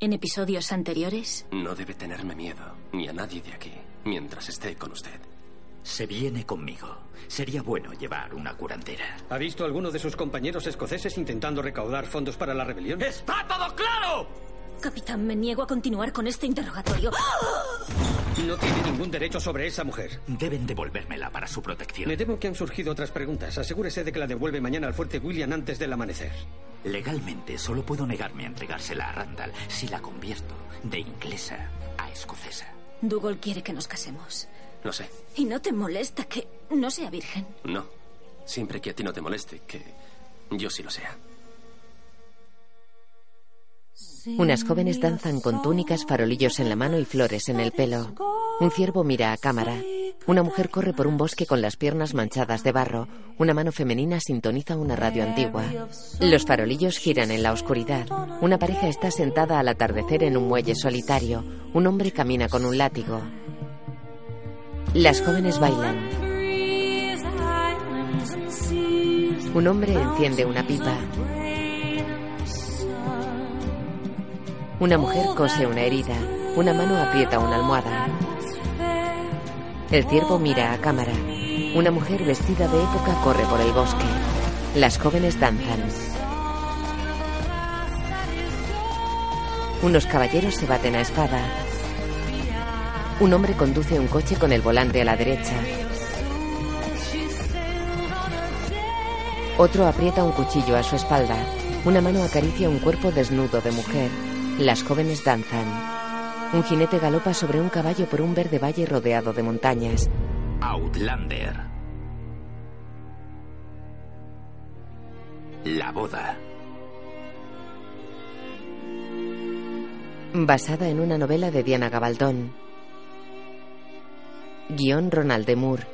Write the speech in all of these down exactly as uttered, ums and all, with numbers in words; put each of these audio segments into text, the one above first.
en episodios anteriores? No debe tenerme miedo, ni a nadie de aquí, mientras esté con usted. Se viene conmigo. Sería bueno llevar una curandera. ¿Ha visto a alguno de sus compañeros escoceses intentando recaudar fondos para la rebelión? ¡Está todo claro! Capitán, me niego a continuar con este interrogatorio. No tiene ningún derecho sobre esa mujer. Deben devolvérmela para su protección. Me temo que han surgido otras preguntas. Asegúrese de que la devuelve mañana al Fuerte William antes del amanecer. Legalmente solo puedo negarme a entregársela a Randall si la convierto de inglesa a escocesa. Dougal quiere que nos casemos. Lo sé. ¿Y no te molesta que no sea virgen? No. Siempre que a ti no te moleste, que yo sí lo sea. Unas jóvenes danzan con túnicas, farolillos en la mano y flores en el pelo. Un ciervo mira a cámara. Una mujer corre por un bosque con las piernas manchadas de barro. Una mano femenina sintoniza una radio antigua. Los farolillos giran en la oscuridad. Una pareja está sentada al atardecer en un muelle solitario. Un hombre camina con un látigo. Las jóvenes bailan. Un hombre enciende una pipa. Una mujer cose una herida. Una mano aprieta una almohada. El ciervo mira a cámara. Una mujer vestida de época corre por el bosque. Las jóvenes danzan. Unos caballeros se baten a espada. Un hombre conduce un coche con el volante a la derecha. Otro aprieta un cuchillo a su espalda. Una mano acaricia un cuerpo desnudo de mujer. Las jóvenes danzan. Un jinete galopa sobre un caballo por un verde valle rodeado de montañas. Outlander. La boda. Basada en una novela de Diana Gabaldón. Guión Ronald D. Moore.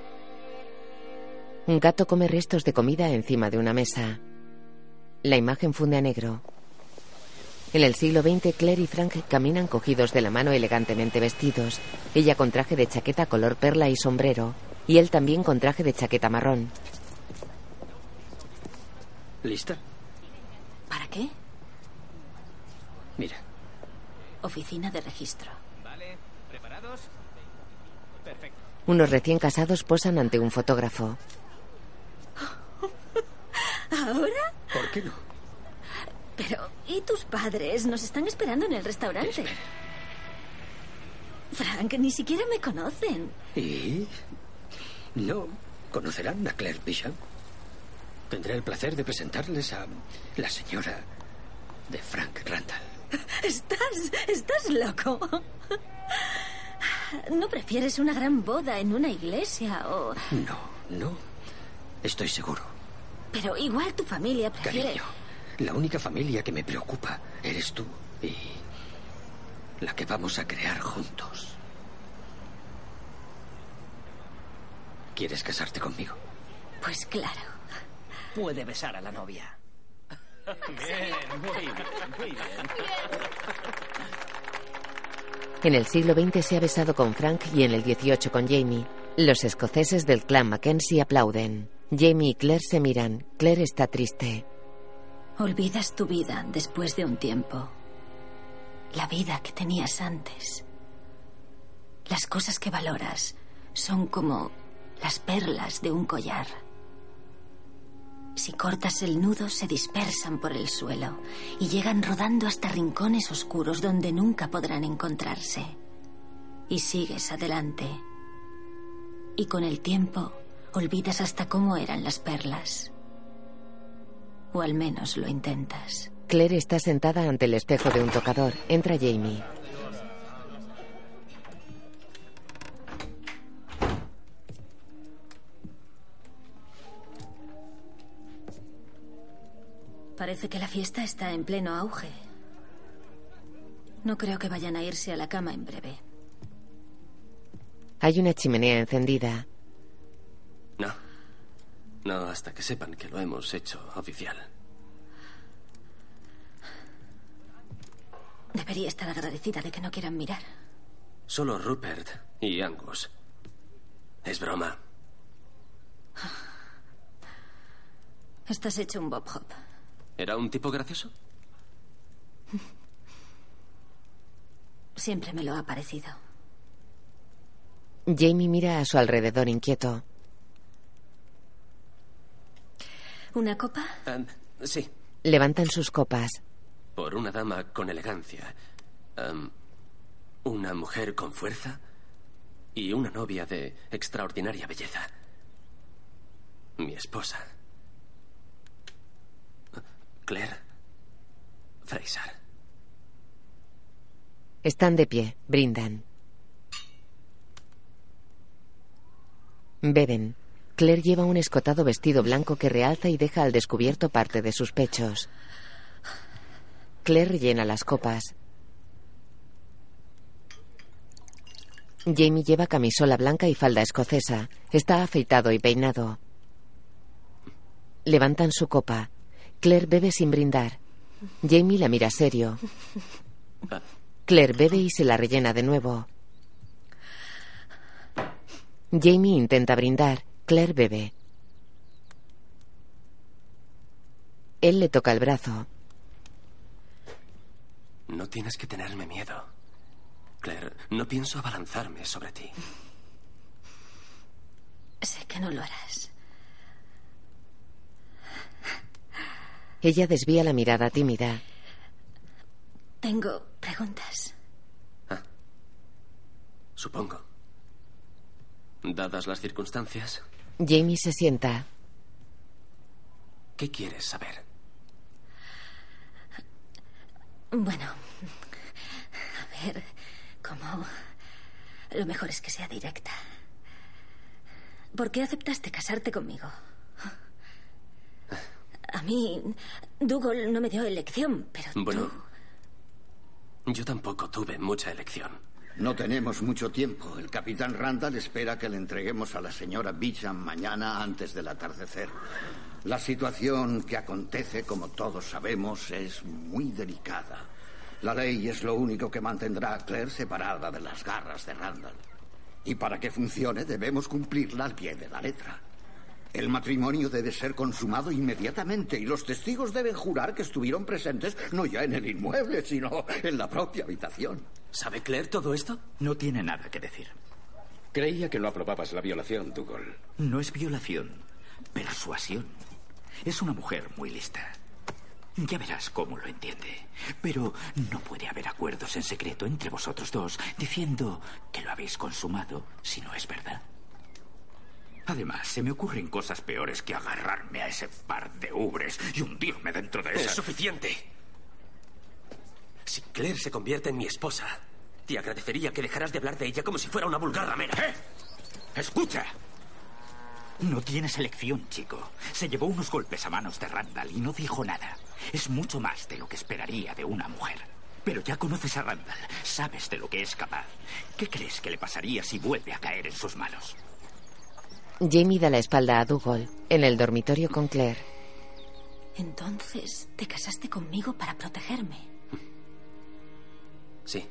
Un gato come restos de comida encima de una mesa. La imagen funde a negro. En el siglo veinte, Claire y Frank caminan cogidos de la mano, elegantemente vestidos. Ella con traje de chaqueta color perla y sombrero, y él también con traje de chaqueta marrón. ¿Lista? ¿Para qué? Mira. Oficina de registro. Vale, ¿preparados? Perfecto. Unos recién casados posan ante un fotógrafo. ¿Ahora? ¿Por qué no? Pero, ¿y tus padres? Nos están esperando en el restaurante. Espera. Frank, ni siquiera me conocen. ¿Y? No, conocerán a Claire Bishop. Tendré el placer de presentarles a la señora de Frank Randall. Estás, estás loco. ¿No prefieres una gran boda en una iglesia o...? No, no, estoy seguro. Pero igual tu familia prefiere... Cariño. La única familia que me preocupa eres tú y la que vamos a crear juntos. ¿Quieres casarte conmigo? Pues claro. Puede besar a la novia. Bien, muy bien, muy bien. En el siglo veinte se ha besado con Frank y en el dieciocho con Jamie. Los escoceses del clan MacKenzie aplauden. Jamie y Claire se miran. Claire está triste. Olvidas tu vida después de un tiempo. La vida que tenías antes. Las cosas que valoras son como las perlas de un collar. Si cortas el nudo, se dispersan por el suelo y llegan rodando hasta rincones oscuros donde nunca podrán encontrarse. Y sigues adelante. Y con el tiempo, olvidas hasta cómo eran las perlas. O al menos lo intentas. Claire está sentada ante el espejo de un tocador. Entra Jamie. Parece que la fiesta está en pleno auge. No creo que vayan a irse a la cama en breve. Hay una chimenea encendida. No. No, hasta que sepan que lo hemos hecho oficial. Debería estar agradecida de que no quieran mirar. Solo Rupert y Angus. Es broma. Estás hecho un Bob Hope. ¿Era un tipo gracioso? Siempre me lo ha parecido. Jamie mira a su alrededor inquieto. ¿Una copa? Um, sí. Levantan sus copas. Por una dama con elegancia, um, una mujer con fuerza y una novia de extraordinaria belleza. Mi esposa. Claire Fraser. Están de pie, brindan. Beben. Claire lleva un escotado vestido blanco que realza y deja al descubierto parte de sus pechos. Claire llena las copas. Jamie lleva camisola blanca y falda escocesa. Está afeitado y peinado. Levantan su copa. Claire bebe sin brindar. Jamie la mira serio. Claire bebe y se la rellena de nuevo. Jamie intenta brindar. Claire bebe. Él le toca el brazo. No tienes que tenerme miedo. Claire, no pienso abalanzarme sobre ti. Sé que no lo harás. Ella desvía la mirada tímida. Tengo preguntas. Ah, supongo. Dadas las circunstancias. Jamie se sienta. ¿Qué quieres saber? Bueno, a ver, como... Lo mejor es que sea directa. ¿Por qué aceptaste casarte conmigo? A mí, Dougal no me dio elección, pero tú... Bueno, yo tampoco tuve mucha elección. No tenemos mucho tiempo. El capitán Randall espera que le entreguemos a la señora Beecham mañana antes del atardecer. La situación que acontece, como todos sabemos, es muy delicada. La ley es lo único que mantendrá a Claire separada de las garras de Randall. Y para que funcione debemos cumplirla al pie de la letra. El matrimonio debe ser consumado inmediatamente y los testigos deben jurar que estuvieron presentes no ya en el inmueble, sino en la propia habitación. ¿Sabe Claire todo esto? No tiene nada que decir. Creía que no aprobabas la violación, Dougal. No es violación, persuasión. Es una mujer muy lista. Ya verás cómo lo entiende. Pero no puede haber acuerdos en secreto entre vosotros dos diciendo que lo habéis consumado si no es verdad. Además, se me ocurren cosas peores que agarrarme a ese par de ubres y hundirme dentro de esa... Es suficiente. Si Claire se convierte en mi esposa, te agradecería que dejaras de hablar de ella como si fuera una vulgar ramera. ¿Eh? ¡Escucha! No tienes elección, chico. Se llevó unos golpes a manos de Randall y no dijo nada. Es mucho más de lo que esperaría de una mujer. Pero ya conoces a Randall, sabes de lo que es capaz. ¿Qué crees que le pasaría si vuelve a caer en sus manos? Jamie da la espalda a Dougal, en el dormitorio con Claire. Entonces, ¿te casaste conmigo para protegerme? Sí.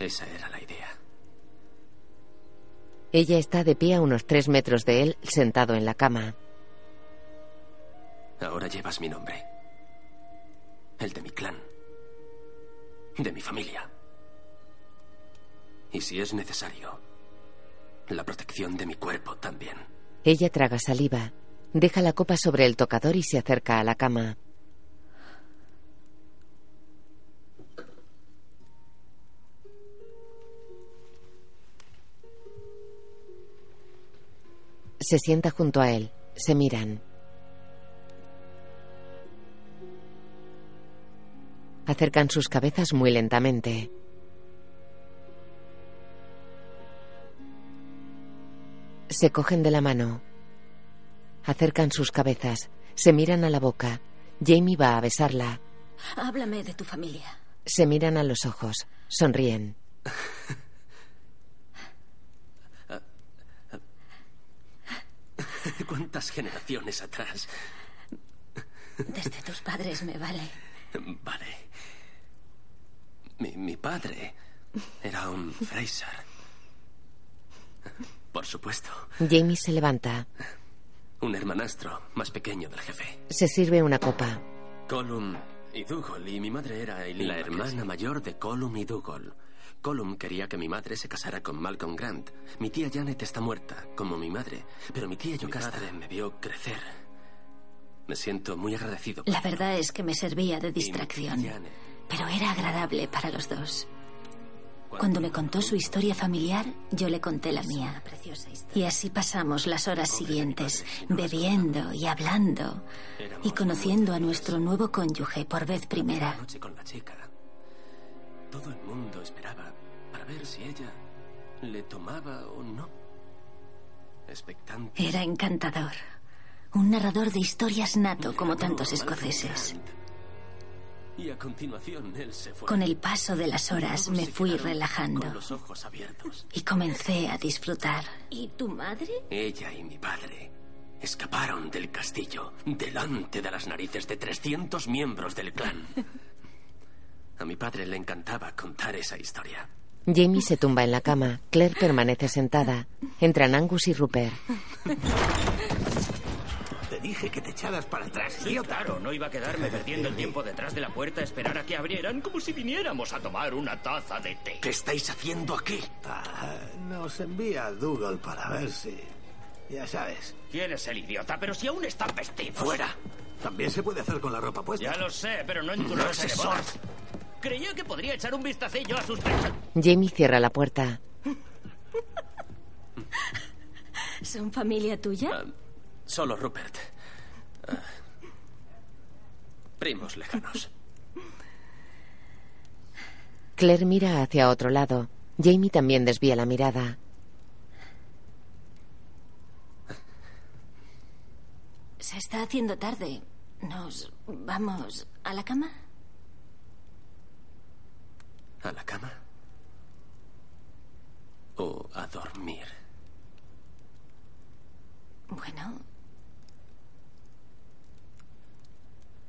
Esa era la idea. Ella está de pie a unos tres metros de él, sentado en la cama. Ahora llevas mi nombre. El de mi clan. De mi familia. Y si es necesario... La protección de mi cuerpo también. Ella traga saliva. Deja la copa sobre el tocador y se acerca a la cama. Se sienta junto a él. Se miran. Acercan sus cabezas muy lentamente. Se cogen de la mano. Acercan sus cabezas. Se miran a la boca. Jamie va a besarla. Háblame de tu familia. Se miran a los ojos. Sonríen. ¿Cuántas generaciones atrás? Desde tus padres me vale. Vale. Mi, mi padre era un Fraser. Por supuesto. Jamie se levanta. Un hermanastro más pequeño del jefe. Se sirve una copa. Colum Y Dougal, y mi madre era Aileen, la hermana MacKenzie. Mayor de Colum y Dougal. Colum quería que mi madre se casara con Malcolm Grant. Mi tía Janet está muerta, como mi madre, pero mi tía Yocasta me vio crecer. Me siento muy agradecido. La verdad es que me servía de distracción, pero era agradable para los dos. Cuando me contó su historia familiar, yo le conté la mía. Y así pasamos las horas siguientes, bebiendo y hablando, y conociendo a nuestro nuevo cónyuge por vez primera. Todo el mundo esperaba para ver si ella le tomaba o no. Expectante. Era encantador. Un narrador de historias nato, como tantos escoceses. Y a continuación él se fue. Con el paso de las horas me fui relajando. Con los ojos abiertos. Y comencé a disfrutar. ¿Y tu madre? Ella y mi padre escaparon del castillo delante de las narices de trescientos miembros del clan. A mi padre le encantaba contar esa historia. Jamie se tumba en la cama. Claire permanece sentada. Entran Angus y Rupert. Dije que te echaras para atrás, sí, idiota. Claro, no iba a quedarme perdiendo el tiempo detrás de la puerta a esperar a que abrieran como si viniéramos a tomar una taza de té. ¿Qué estáis haciendo aquí? Ah, nos envía Dougal para ver si... Ya sabes. ¿Quién es el idiota? Pero si aún están vestidos. ¡Fuera! También se puede hacer con la ropa puesta. Ya lo sé, pero no en tu noche de bodas. Creía que podría echar un vistacillo a sus pechos. Jamie cierra la puerta. ¿Son familia tuya? Uh, solo Rupert. Ah, primos lejanos. Claire mira hacia otro lado. Jamie también desvía la mirada. Se está haciendo tarde. ¿Nos vamos a la cama? ¿A la cama? ¿O a dormir? Bueno...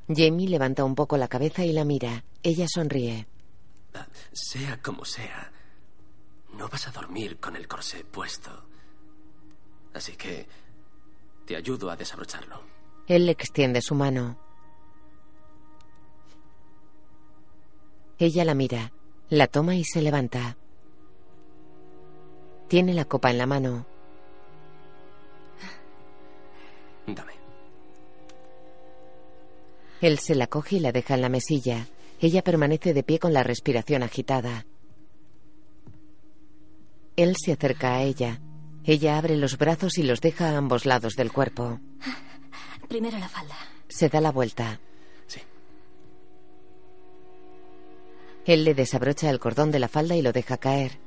Jamie levanta un poco la cabeza y la mira. Ella sonríe. Sea como sea, no vas a dormir con el corsé puesto. Así que te ayudo a desabrocharlo. Él le extiende su mano. Ella la mira, la toma y se levanta. Tiene la copa en la mano. Dame. Él se la coge y la deja en la mesilla. Ella permanece de pie con la respiración agitada. Él se acerca a ella. Ella abre los brazos y los deja a ambos lados del cuerpo. Primero la falda. Se da la vuelta. Sí. Él le desabrocha el cordón de la falda y lo deja caer.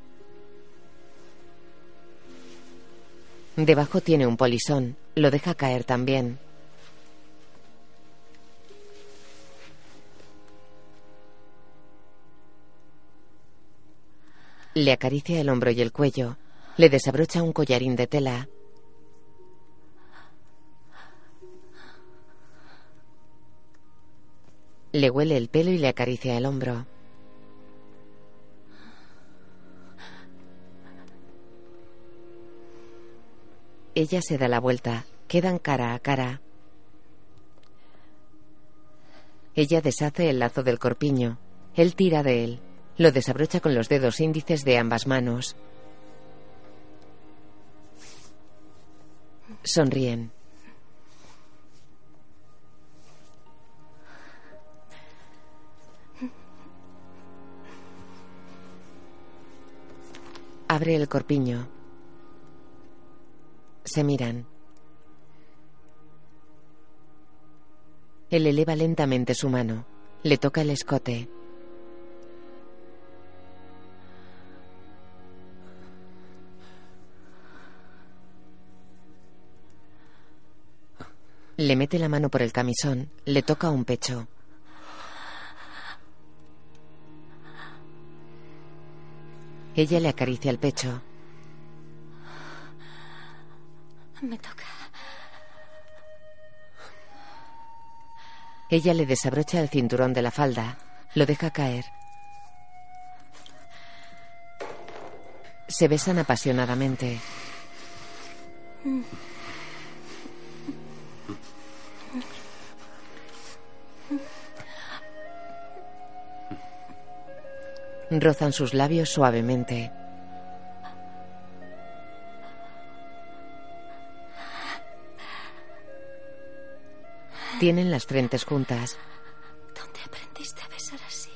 Debajo tiene un polisón. Lo deja caer también. Le acaricia el hombro y el cuello. Le desabrocha un collarín de tela. Le huele el pelo y le acaricia el hombro. Ella se da la vuelta. Quedan cara a cara. Ella deshace el lazo del corpiño. Él tira de él. Lo desabrocha con los dedos índices de ambas manos. Sonríen. Abre el corpiño. Se miran. Él eleva lentamente su mano. Le toca el escote. Le mete la mano por el camisón, le toca un pecho. Ella le acaricia el pecho. Me toca. Ella le desabrocha el cinturón de la falda, lo deja caer. Se besan apasionadamente. Mm. rozan sus labios suavemente. Tienen las frentes juntas. ¿Dónde aprendiste a besar así?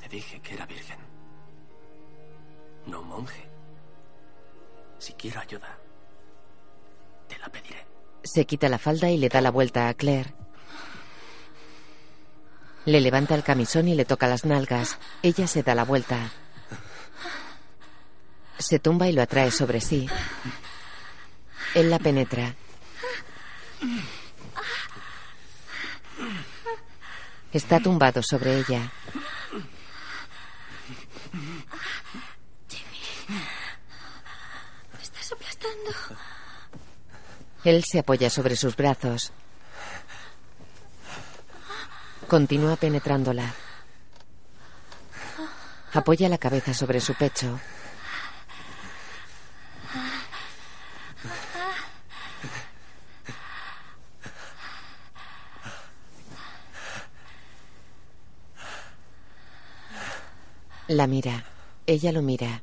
Te dije que era virgen. No monje. Si quiero ayuda, te la pediré. Se quita la falda y le da la vuelta a Claire. Le levanta el camisón y le toca las nalgas. Ella se da la vuelta. Se tumba y lo atrae sobre sí. Él la penetra. Está tumbado sobre ella. Jamie, me estás aplastando. Él se apoya sobre sus brazos. Continúa penetrándola. Apoya la cabeza sobre su pecho. La mira. Ella lo mira.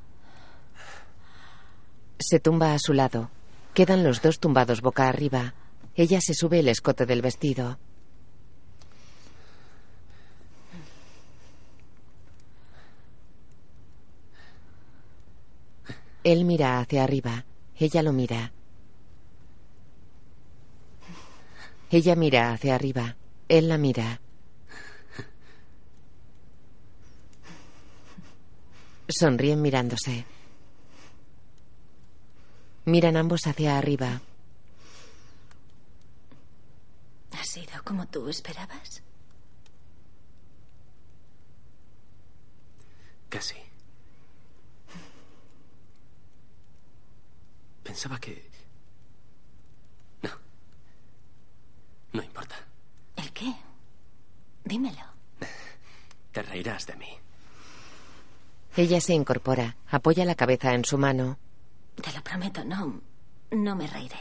Se tumba a su lado. Quedan los dos tumbados boca arriba. Ella se sube el escote del vestido. Él mira hacia arriba. Ella lo mira. Ella mira hacia arriba. Él la mira. Sonríen mirándose. Miran ambos hacia arriba. ¿Ha sido como tú esperabas? Casi. Pensaba que... No. No importa. ¿El qué? Dímelo. Te reirás de mí. Ella se incorpora, apoya la cabeza en su mano. Te lo prometo, no, no me reiré.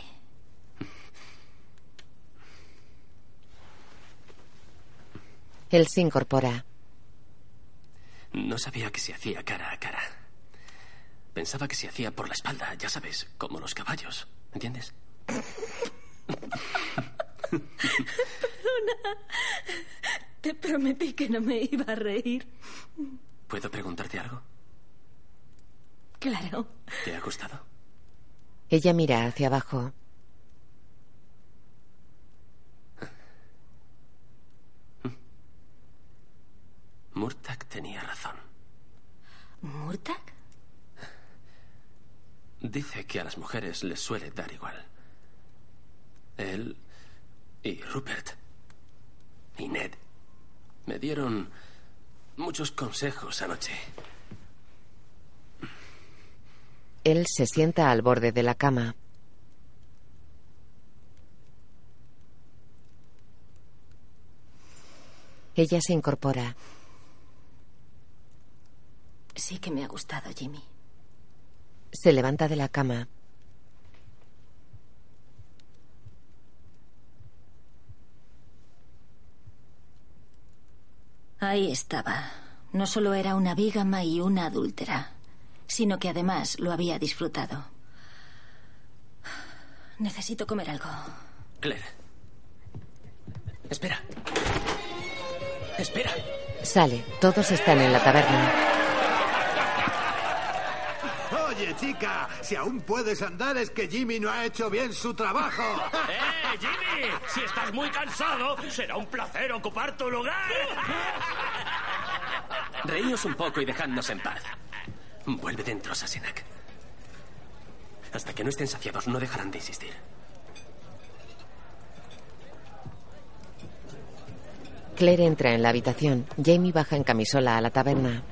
Él se incorpora. No sabía que se hacía cara a cara. Pensaba que se hacía por la espalda, ya sabes, como los caballos, ¿entiendes? Perdona, te prometí que no me iba a reír. ¿Puedo preguntarte algo? Claro. ¿Te ha gustado? Ella mira hacia abajo. Murtagh tenía razón. ¿Murtagh? Dice que a las mujeres les suele dar igual. Él y Rupert y Ned me dieron muchos consejos anoche. Él se sienta al borde de la cama. Ella se incorpora. Sí que me ha gustado, Jimmy. Se levanta de la cama. Ahí estaba. No solo era una vígama y una adúltera, sino que además lo había disfrutado. Necesito comer algo. Claire. Espera. Espera. Sale. Todos están en la taberna. Oye, chica, si aún puedes andar es que Jimmy no ha hecho bien su trabajo. ¡Eh, Jimmy! Si estás muy cansado, será un placer ocupar tu lugar. Reíos un poco y dejadnos en paz. Vuelve dentro, Sassenach. Hasta que no estén saciados, no dejarán de insistir. Claire entra en la habitación. Jamie baja en camisola a la taberna.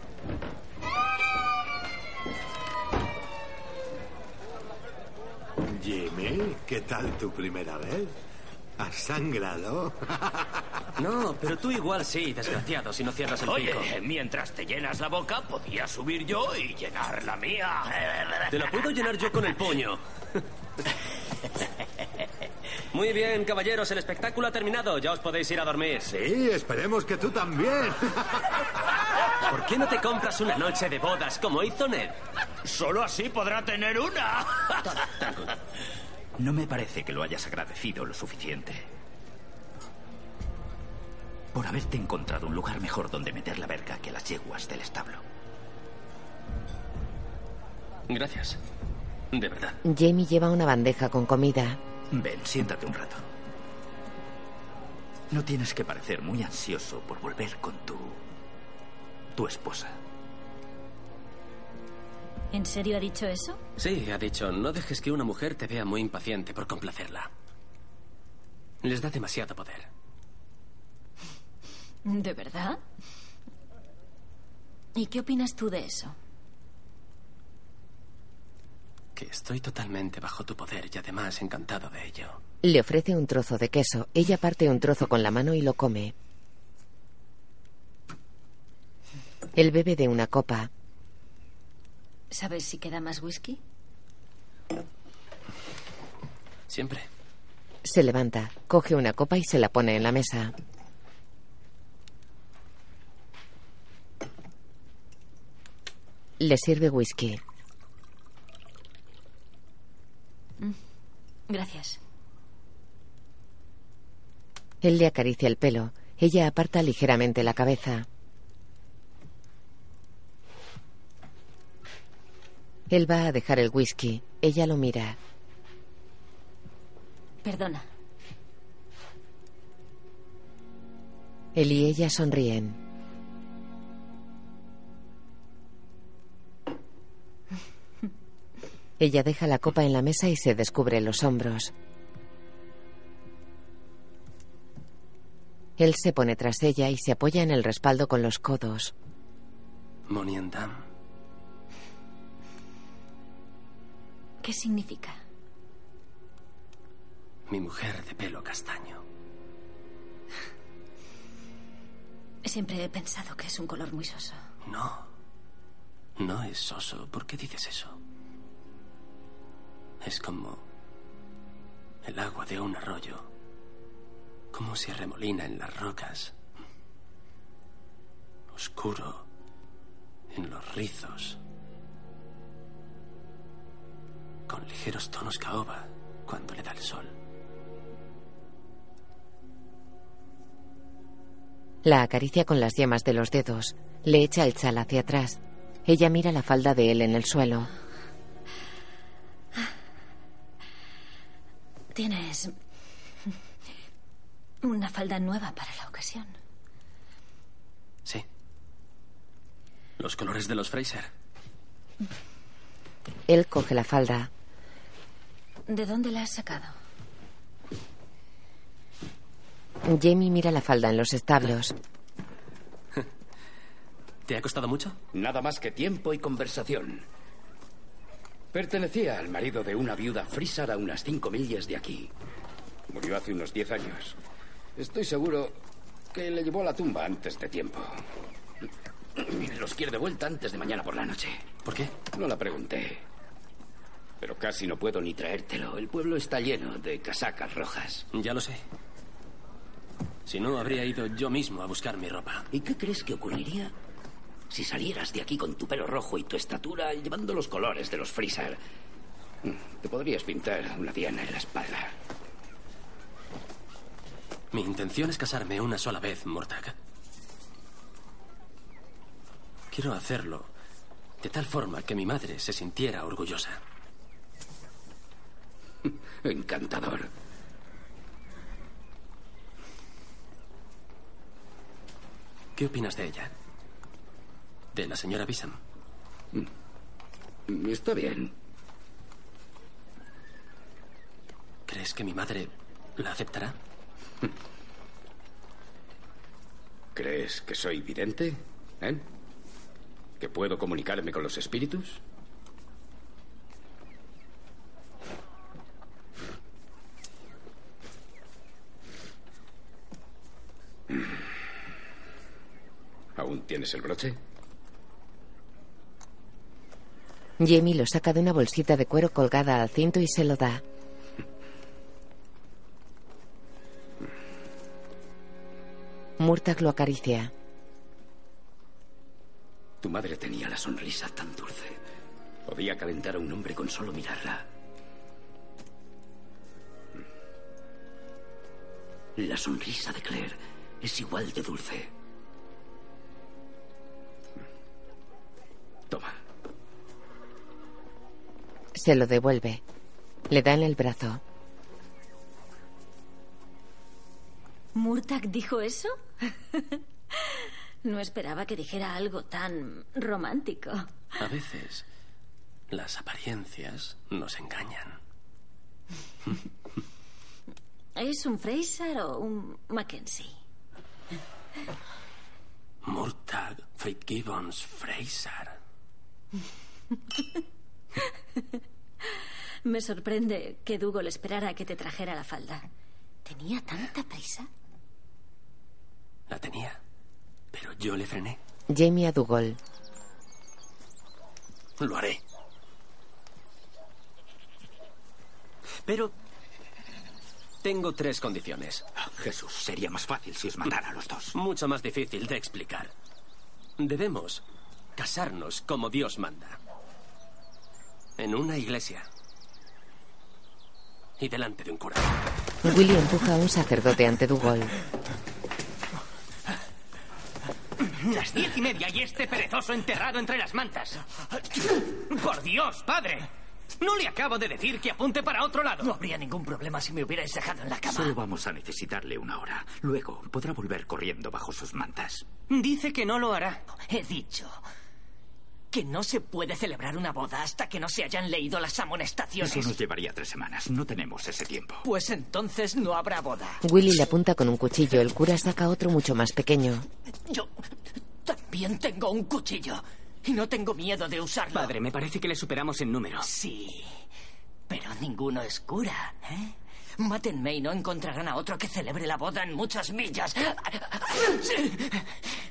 Jimmy, ¿qué tal tu primera vez? ¿Has sangrado? No, pero tú igual sí, desgraciado, si no cierras el pico. Oye, mientras te llenas la boca, podía subir yo y llenar la mía. Te la puedo llenar yo con el puño. Muy bien, caballeros, el espectáculo ha terminado. Ya os podéis ir a dormir. Sí, esperemos que tú también. ¿Por qué no te compras una noche de bodas como hizo Ned? Solo así podrá tener una. No me parece que lo hayas agradecido lo suficiente. Por haberte encontrado un lugar mejor donde meter la verga que las yeguas del establo. Gracias. De verdad. Jamie lleva una bandeja con comida. Ven, siéntate un rato. No tienes que parecer muy ansioso por volver con tu... tu esposa. ¿En serio ha dicho eso? Sí, ha dicho, no dejes que una mujer te vea muy impaciente por complacerla. Les da demasiado poder. ¿De verdad? ¿Y qué opinas tú de eso? Que estoy totalmente bajo tu poder y además encantado de ello. Le ofrece un trozo de queso. Ella parte un trozo con la mano y lo come. Él bebe de una copa. ¿Sabes si queda más whisky? Siempre. Se levanta, coge una copa y se la pone en la mesa. Le sirve whisky. Gracias. Él le acaricia el pelo. Ella aparta ligeramente la cabeza. Él va a dejar el whisky. Ella lo mira. Perdona. Él y ella sonríen. Ella deja la copa en la mesa y se descubre los hombros. Él se pone tras ella y se apoya en el respaldo con los codos. Moniendam. ¿Qué significa? Mi mujer de pelo castaño. Siempre he pensado que es un color muy soso. No. No es soso. ¿Por qué dices eso? Es como el agua de un arroyo, como se arremolina en las rocas, oscuro en los rizos, con ligeros tonos caoba cuando le da el sol. La acaricia con las yemas de los dedos, le echa el chal hacia atrás. Ella mira la falda de él en el suelo. Tienes una falda nueva para la ocasión. Sí. Los colores de los Fraser. Él coge la falda. ¿De dónde la has sacado? Jamie mira la falda en los establos. ¿Te ha costado mucho? Nada más que tiempo y conversación. Pertenecía al marido de una viuda Frisar a unas cinco millas de aquí. Murió hace unos diez años. Estoy seguro que le llevó a la tumba antes de tiempo. Los quiere de vuelta antes de mañana por la noche. ¿Por qué? No la pregunté. Pero casi no puedo ni traértelo. El pueblo está lleno de casacas rojas. Ya lo sé. Si no, habría ido yo mismo a buscar mi ropa. ¿Y qué crees que ocurriría? Si salieras de aquí con tu pelo rojo y tu estatura, llevando los colores de los Frisar, te podrías pintar una diana en la espalda. Mi intención es casarme una sola vez, Murtagh. Quiero hacerlo de tal forma que mi madre se sintiera orgullosa. Encantador. ¿Qué opinas de ella? De la señora Bissam. Está bien. ¿Crees que mi madre la aceptará? ¿Crees que soy vidente? ¿Eh? ¿Que puedo comunicarme con los espíritus? ¿Aún tienes el broche? Jamie lo saca de una bolsita de cuero colgada al cinto y se lo da. Murtagh lo acaricia. Tu madre tenía la sonrisa tan dulce. Podía calentar a un hombre con solo mirarla. La sonrisa de Claire es igual de dulce. Toma. Se lo devuelve. Le da en el brazo. ¿Murtagh dijo eso? No esperaba que dijera algo tan romántico. A veces las apariencias nos engañan. ¿Es un Fraser o un MacKenzie? Murtagh Fitzgibbons Fraser. Me sorprende que Dougal esperara a que te trajera la falda. ¿Tenía tanta prisa? La tenía, pero yo le frené. Jamie a Dougal. Lo haré. Pero tengo tres condiciones. Oh, Jesús, sería más fácil si os matara a los dos. Mucho más difícil de explicar. Debemos casarnos como Dios manda. En una iglesia. Y delante de un cura. Willy empuja a un sacerdote ante Dougal. Las diez y media y este perezoso enterrado entre las mantas. ¡Por Dios, padre! No le acabo de decir que apunte para otro lado. No habría ningún problema si me hubierais dejado en la cama. Solo vamos a necesitarle una hora. Luego podrá volver corriendo bajo sus mantas. Dice que no lo hará. He dicho que no se puede celebrar una boda hasta que no se hayan leído las amonestaciones. Eso nos llevaría tres semanas. No tenemos ese tiempo. Pues entonces no habrá boda. Willy le apunta con un cuchillo. El cura saca otro mucho más pequeño. Yo también tengo un cuchillo. Y no tengo miedo de usarlo. Padre, me parece que le superamos en número. Sí, pero ninguno es cura, ¿eh? Mátenme y no encontrarán a otro que celebre la boda en muchas millas.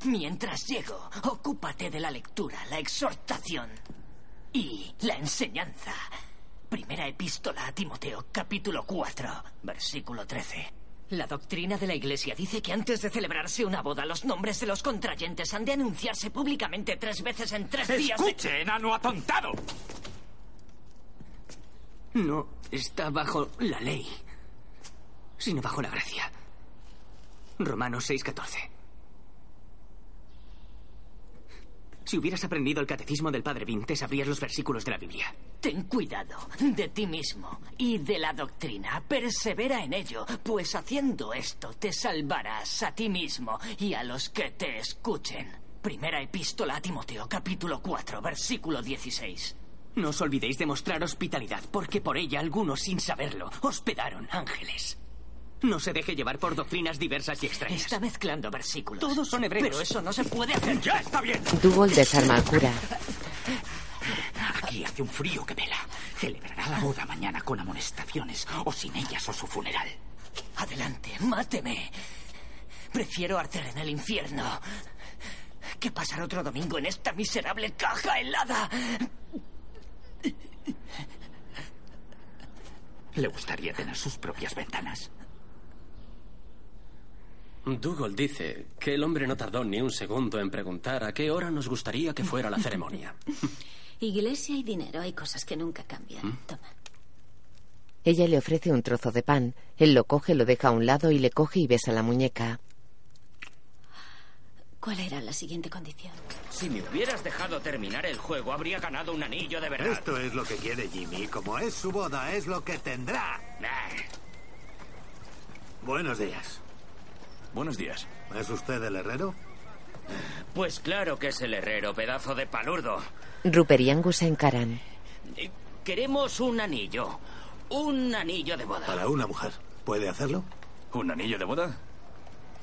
Mientras llego, ocúpate de la lectura, la exhortación y la enseñanza. Primera epístola a Timoteo, capítulo cuatro, versículo trece. La doctrina de la Iglesia dice que antes de celebrarse una boda, los nombres de los contrayentes han de anunciarse públicamente tres veces en tres días. ¡Escuche, enano atontado! No está bajo la ley, sino bajo la gracia. Romanos seis catorce. Si hubieras aprendido el catecismo del Padre Vin, te sabrías los versículos de la Biblia. Ten cuidado de ti mismo y de la doctrina. Persevera en ello, pues haciendo esto te salvarás a ti mismo y a los que te escuchen. Primera epístola a Timoteo, capítulo cuatro, versículo dieciséis. No os olvidéis de mostrar hospitalidad, porque por ella algunos, sin saberlo, hospedaron ángeles. No se deje llevar por doctrinas diversas y extrañas. Está mezclando versículos. Todos son hebreos. Pero eso no se puede hacer. ¡Ya está bien! Dougal desarma al cura. Aquí hace un frío que pela. Celebrará la boda mañana con amonestaciones, o sin ellas, o su funeral. Adelante, máteme. Prefiero arder en el infierno que pasar otro domingo en esta miserable caja helada. Le gustaría tener sus propias ventanas. Dougal dice que el hombre no tardó ni un segundo en preguntar a qué hora nos gustaría que fuera la ceremonia. Iglesia y dinero, hay cosas que nunca cambian. ¿Mm? Toma. Ella le ofrece un trozo de pan. Él lo coge, lo deja a un lado y le coge y besa la muñeca. ¿Cuál era la siguiente condición? Si me hubieras dejado terminar el juego, habría ganado un anillo de verdad. Esto es lo que quiere Jimmy. Como es su boda, es lo que tendrá. Buenos días. Buenos días. ¿Es usted el herrero? Pues claro que es el herrero, pedazo de palurdo. Rupert y Angus se encaran. Queremos un anillo. Un anillo de boda. Para una mujer. ¿Puede hacerlo? ¿Un anillo de boda?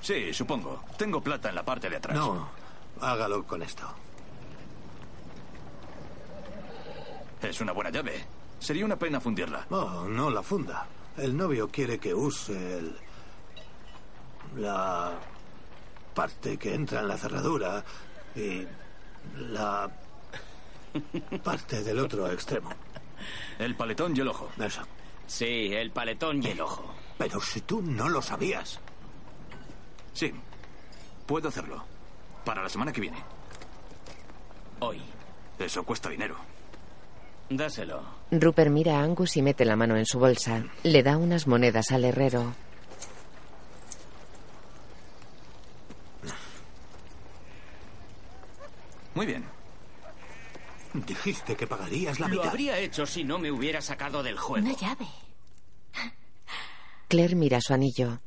Sí, supongo. Tengo plata en la parte de atrás. No, hágalo con esto. Es una buena llave. Sería una pena fundirla. No, no la funda. El novio quiere que use el... la parte que entra en la cerradura y la parte del otro extremo. El paletón y el ojo. Eso. Sí, el paletón y el ojo. Pero si tú no lo sabías. Sí, Puedo hacerlo. Para la semana que viene. Hoy. Eso cuesta dinero. Dáselo. Rupert mira a Angus y mete la mano en su bolsa. Le da unas monedas al herrero. Muy bien. Dijiste que pagarías la mitad. Lo habría hecho si no me hubiera sacado del juego. Una llave. Claire mira su anillo.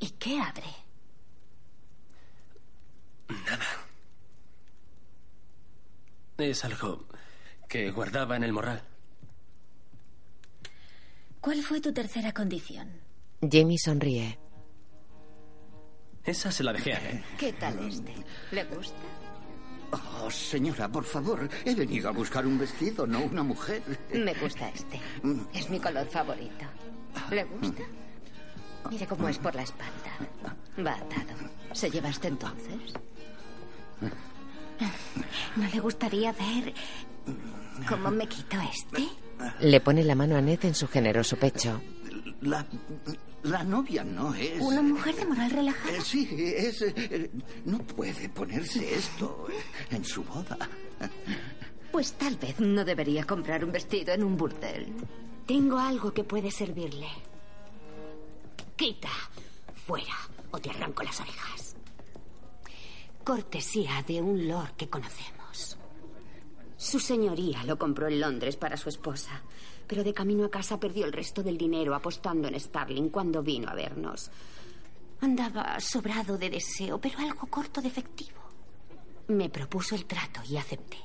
¿Y qué abre? Nada. Es algo que guardaba en el morral. ¿Cuál fue tu tercera condición? Jamie sonríe. Esa se la dejé a él. ¿Qué tal este? ¿Le gusta? Oh, señora, por favor, he venido a buscar un vestido, no una mujer. Me gusta este. Es mi color favorito. ¿Le gusta? Mire cómo es por la espalda. Va atado. ¿Se lleva este entonces? ¿No le gustaría ver cómo me quito este? Le pone la mano a Ned en su generoso pecho. La... La novia no es... ¿Una mujer de moral relajada? Sí, es... No puede ponerse esto en su boda. Pues tal vez no debería comprar un vestido en un burdel. Tengo algo que puede servirle. Quita, fuera, o te arranco las orejas. Cortesía de un lord que conocemos. Su señoría lo compró en Londres para su esposa. Pero de camino a casa perdió el resto del dinero apostando en Starling cuando vino a vernos. Andaba sobrado de deseo, pero algo corto de efectivo. Me propuso el trato y acepté.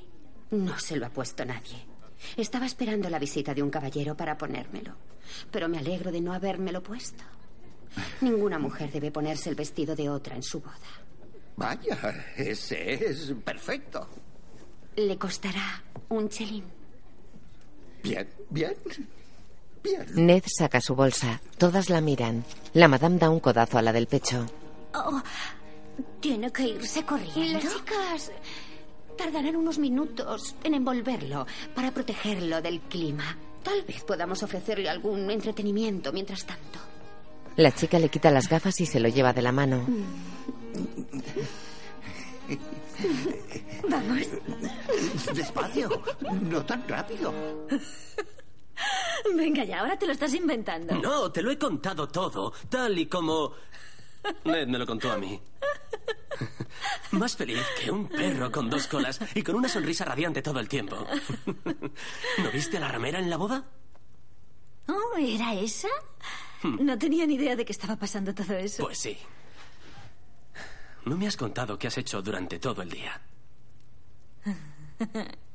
No se lo ha puesto nadie. Estaba esperando la visita de un caballero para ponérmelo. Pero me alegro de no habérmelo puesto. Ninguna mujer debe ponerse el vestido de otra en su boda. Vaya, ese es perfecto. Le costará un chelín. Bien, bien, bien. Ned saca su bolsa. Todas la miran. La madame da un codazo a la del pecho. Oh, tiene que irse corriendo. Las chicas tardarán unos minutos en envolverlo para protegerlo del clima. Tal vez podamos ofrecerle algún entretenimiento mientras tanto. La chica le quita las gafas y se lo lleva de la mano. Vamos. Despacio, no tan rápido. Venga ya, ahora te lo estás inventando. No, te lo he contado todo, tal y como Ned me lo contó a mí. Más feliz que un perro con dos colas y con una sonrisa radiante todo el tiempo. ¿No viste a la ramera en la boda? Oh, ¿era esa? No tenía ni idea de que estaba pasando todo eso. Pues sí. No me has contado qué has hecho durante todo el día.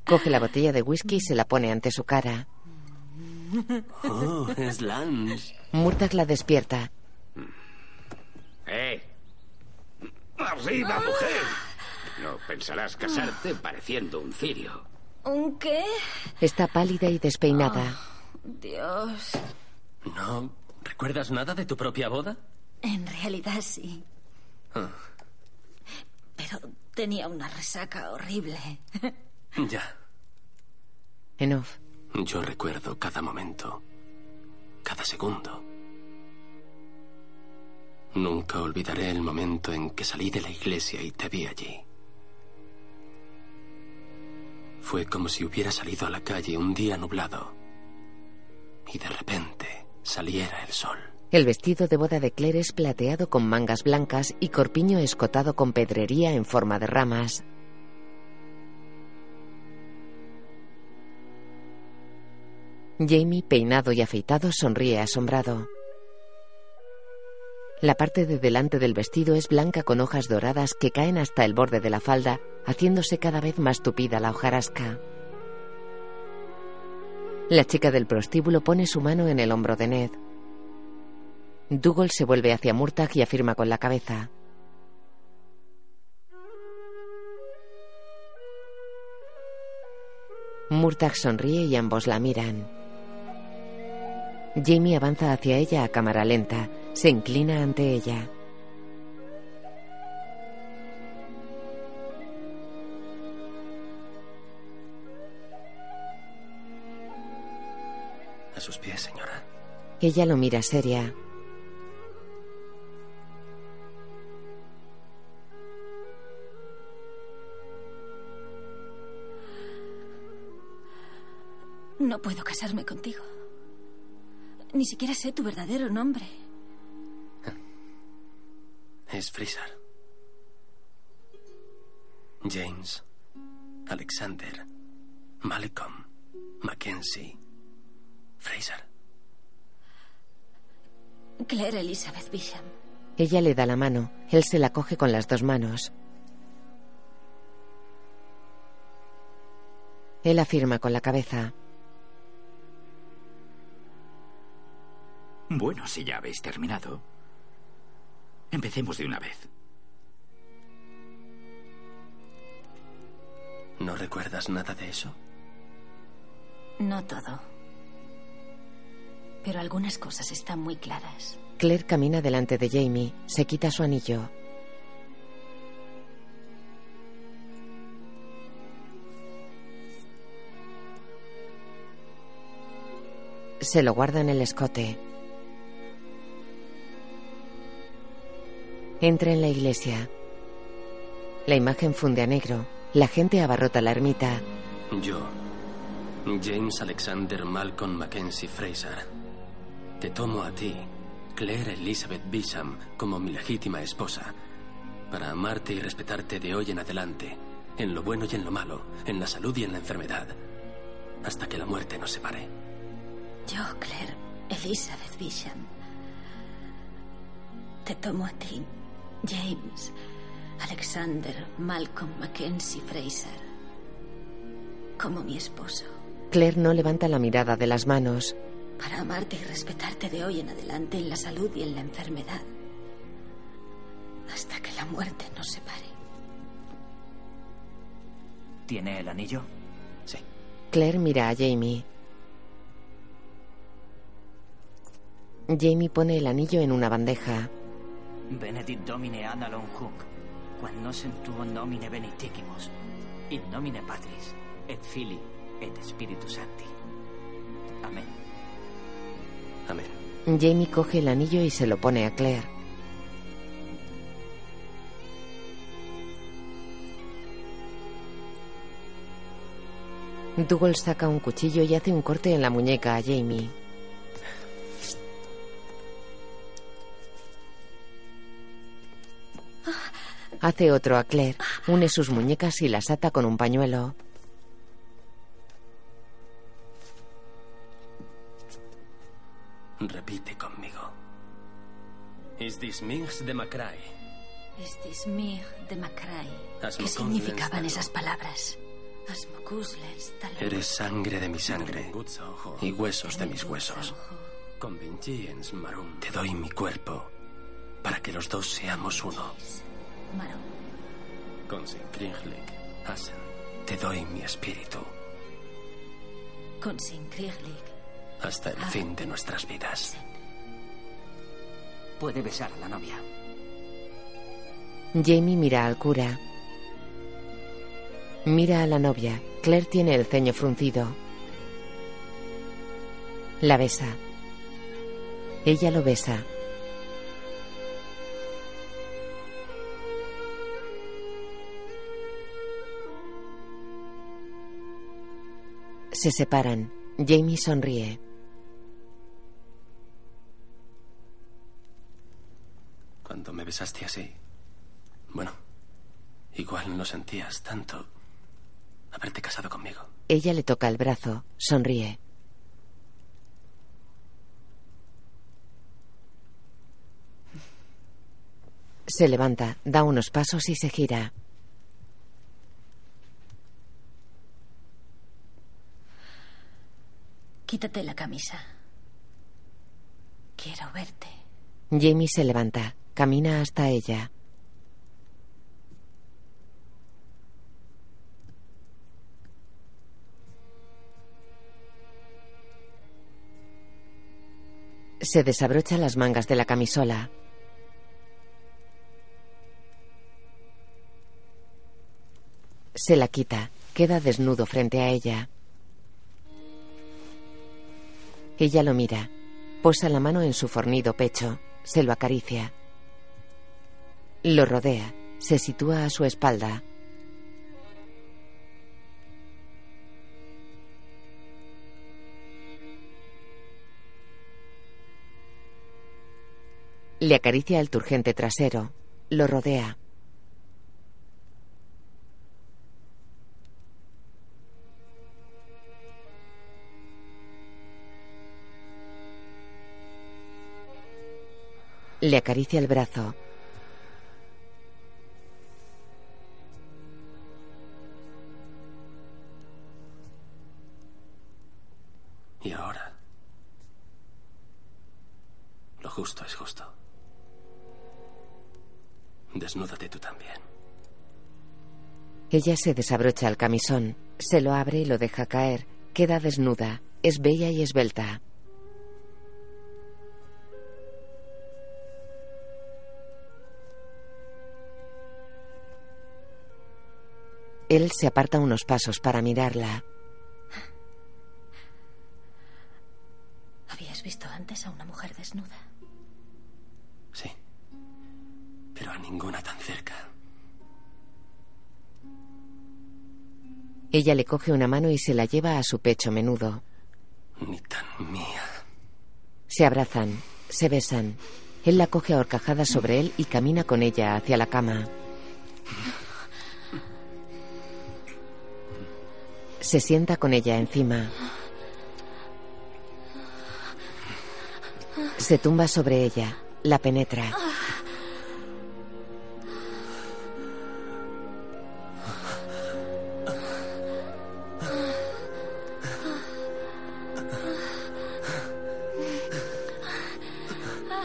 Coge la botella de whisky y se la pone ante su cara. Oh, es Lance. Murtagh la despierta. ¡Eh! ¡Arriba, mujer! No pensarás casarte pareciendo un cirio. ¿Un qué? Está pálida y despeinada. Oh, Dios. ¿No recuerdas nada de tu propia boda? En realidad sí. Oh. Pero tenía una resaca horrible. Ya. Enough. Yo recuerdo cada momento, cada segundo. Nunca olvidaré el momento en que salí de la iglesia y te vi allí. Fue como si hubiera salido a la calle un día nublado y de repente saliera el sol. El vestido de boda de Claire es plateado con mangas blancas y corpiño escotado con pedrería en forma de ramas. Jamie, peinado y afeitado, sonríe asombrado. La parte de delante del vestido es blanca con hojas doradas que caen hasta el borde de la falda, haciéndose cada vez más tupida la hojarasca. La chica del prostíbulo pone su mano en el hombro de Ned. Dougal se vuelve hacia Murtagh y afirma con la cabeza. Murtagh sonríe y ambos la miran. Jamie avanza hacia ella a cámara lenta. Se inclina ante ella. A sus pies, señora. Ella lo mira seria. No puedo casarme contigo. Ni siquiera sé tu verdadero nombre. Es Fraser. James, Alexander, Malcolm, MacKenzie, Fraser. Claire Elizabeth Bisham. Ella le da la mano. Él se la coge con las dos manos. Él afirma con la cabeza. Bueno, si ya habéis terminado, empecemos de una vez. ¿No recuerdas nada de eso? No todo. Pero algunas cosas están muy claras. Claire camina delante de Jamie. Se quita su anillo. Se lo guarda en el escote. Entra en la iglesia. La imagen funde a negro. La gente abarrota la ermita. Yo, James Alexander Malcolm Mackenzie Fraser, te tomo a ti, Claire Elizabeth Bisham, como mi legítima esposa, para amarte y respetarte de hoy en adelante, en lo bueno y en lo malo, en la salud y en la enfermedad, hasta que la muerte nos separe. Yo, Claire Elizabeth Bisham, te tomo a ti, James Alexander Malcolm Mackenzie Fraser, como mi esposo. Claire no levanta la mirada de las manos. Para amarte y respetarte de hoy en adelante, en la salud y en la enfermedad, hasta que la muerte nos separe. ¿Tiene el anillo? Sí. Claire mira a Jamie. Jamie pone el anillo en una bandeja. Benedit domine analon hoc. Quan nosem tuo nomine benedicimus, in nomine Patris, et Filii, et Spiritus Sancti. Amén. Amén. Jamie coge el anillo y se lo pone a Claire. Dougal saca un cuchillo y hace un corte en la muñeca a Jamie. Hace otro a Claire, une sus muñecas y las ata con un pañuelo. Repite conmigo. Is this mig de Macrae? Is this mig de Macrae? ¿Qué significaban esas palabras? Eres sangre de mi sangre y huesos de mis huesos. Te doy mi cuerpo para que los dos seamos uno. Te doy mi espíritu hasta el fin de nuestras vidas. Puede besar a la novia. Jamie mira al cura. Mira a la novia. Claire tiene el ceño fruncido. La besa. Ella lo besa. Se separan. Jamie sonríe. Cuando me besaste así, bueno, igual no sentías tanto haberte casado conmigo. Ella le toca el brazo, sonríe. Se levanta, da unos pasos y se gira. Quítate la camisa. Quiero verte. Jamie se levanta, camina hasta ella. Se desabrocha las mangas de la camisola. Se la quita, queda desnudo frente a ella. Ella lo mira, posa la mano en su fornido pecho, se lo acaricia. Lo rodea, se sitúa a su espalda. Le acaricia el turgente trasero. Lo rodea. Le acaricia el brazo. Y ahora, lo justo es justo. Desnúdate tú también. Ella se desabrocha el camisón, se lo abre y lo deja caer. Queda desnuda, es bella y esbelta. Él se aparta unos pasos para mirarla. ¿Habías visto antes a una mujer desnuda? Sí, pero a ninguna tan cerca. Ella le coge una mano y se la lleva a su pecho menudo. Ni tan mía. Se abrazan, se besan. Él la coge a horcajadas sobre él y camina con ella hacia la cama. Se sienta con ella encima. Se tumba sobre ella. La penetra.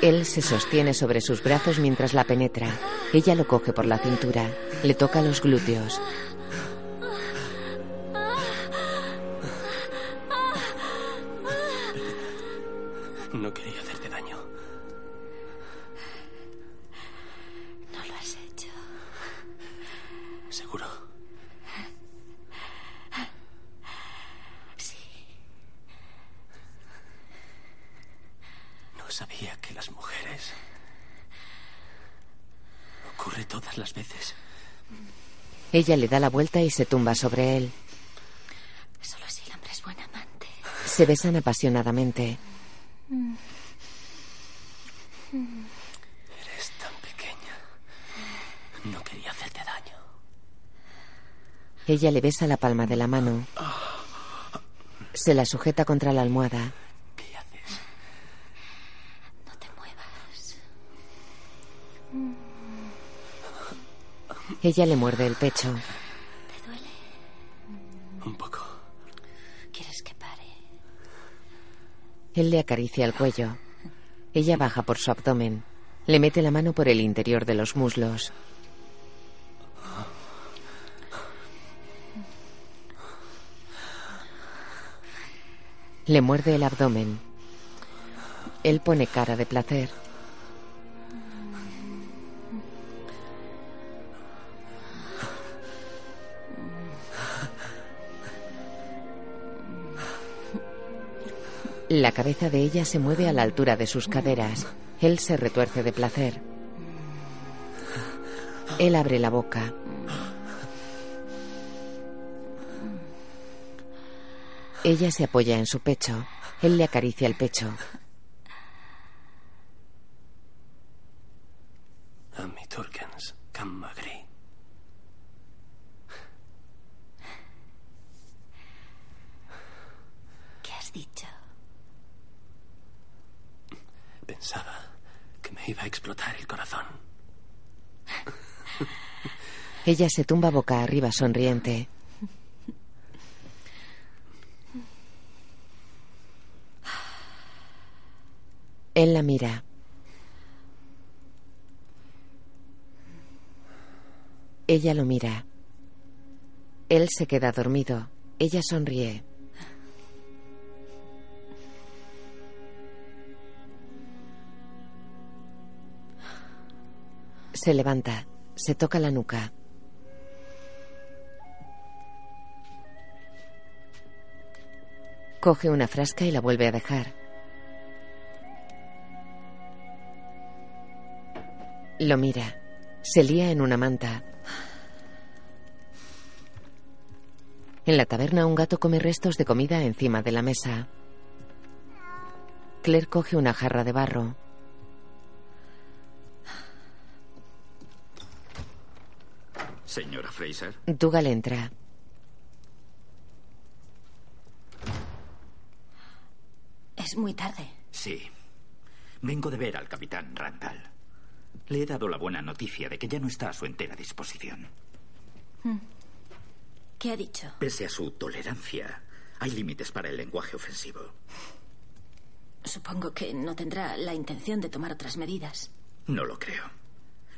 Él se sostiene sobre sus brazos mientras la penetra. Ella lo coge por la cintura. Le toca los glúteos. No quería hacerte daño. No lo has hecho. ¿Seguro? Sí. No sabía que las mujeres... Ocurre todas las veces. Ella le da la vuelta y se tumba sobre él. Solo así el hombre es buen amante. Se besan apasionadamente. Eres tan pequeña. No quería hacerte daño. Ella le besa la palma de la mano. Se la sujeta contra la almohada. ¿Qué haces? No te muevas. Ella le muerde el pecho. ¿Te duele? Un poco. ¿Quieres que pare? Él le acaricia el cuello. Ella baja por su abdomen. Le mete la mano por el interior de los muslos. Le muerde el abdomen. Él pone cara de placer. La cabeza de ella se mueve a la altura de sus caderas. Él se retuerce de placer. Él abre la boca. Ella se apoya en su pecho. Él le acaricia el pecho. ¿Qué has dicho? Pensaba que me iba a explotar el corazón. Ella se tumba boca arriba, sonriente. Él la mira. Ella lo mira. Él se queda dormido. Ella sonríe. Se levanta, se toca la nuca. Coge una frasca y la vuelve a dejar. Lo mira, se lía en una manta. En la taberna un gato come restos de comida encima de la mesa. Claire coge una jarra de barro. Señora Fraser. Dougal entra. Es muy tarde. Sí. Vengo de ver al capitán Randall. Le he dado la buena noticia de que ya no está a su entera disposición. ¿Qué ha dicho? Pese a su tolerancia, hay límites para el lenguaje ofensivo. Supongo que no tendrá la intención de tomar otras medidas. No lo creo.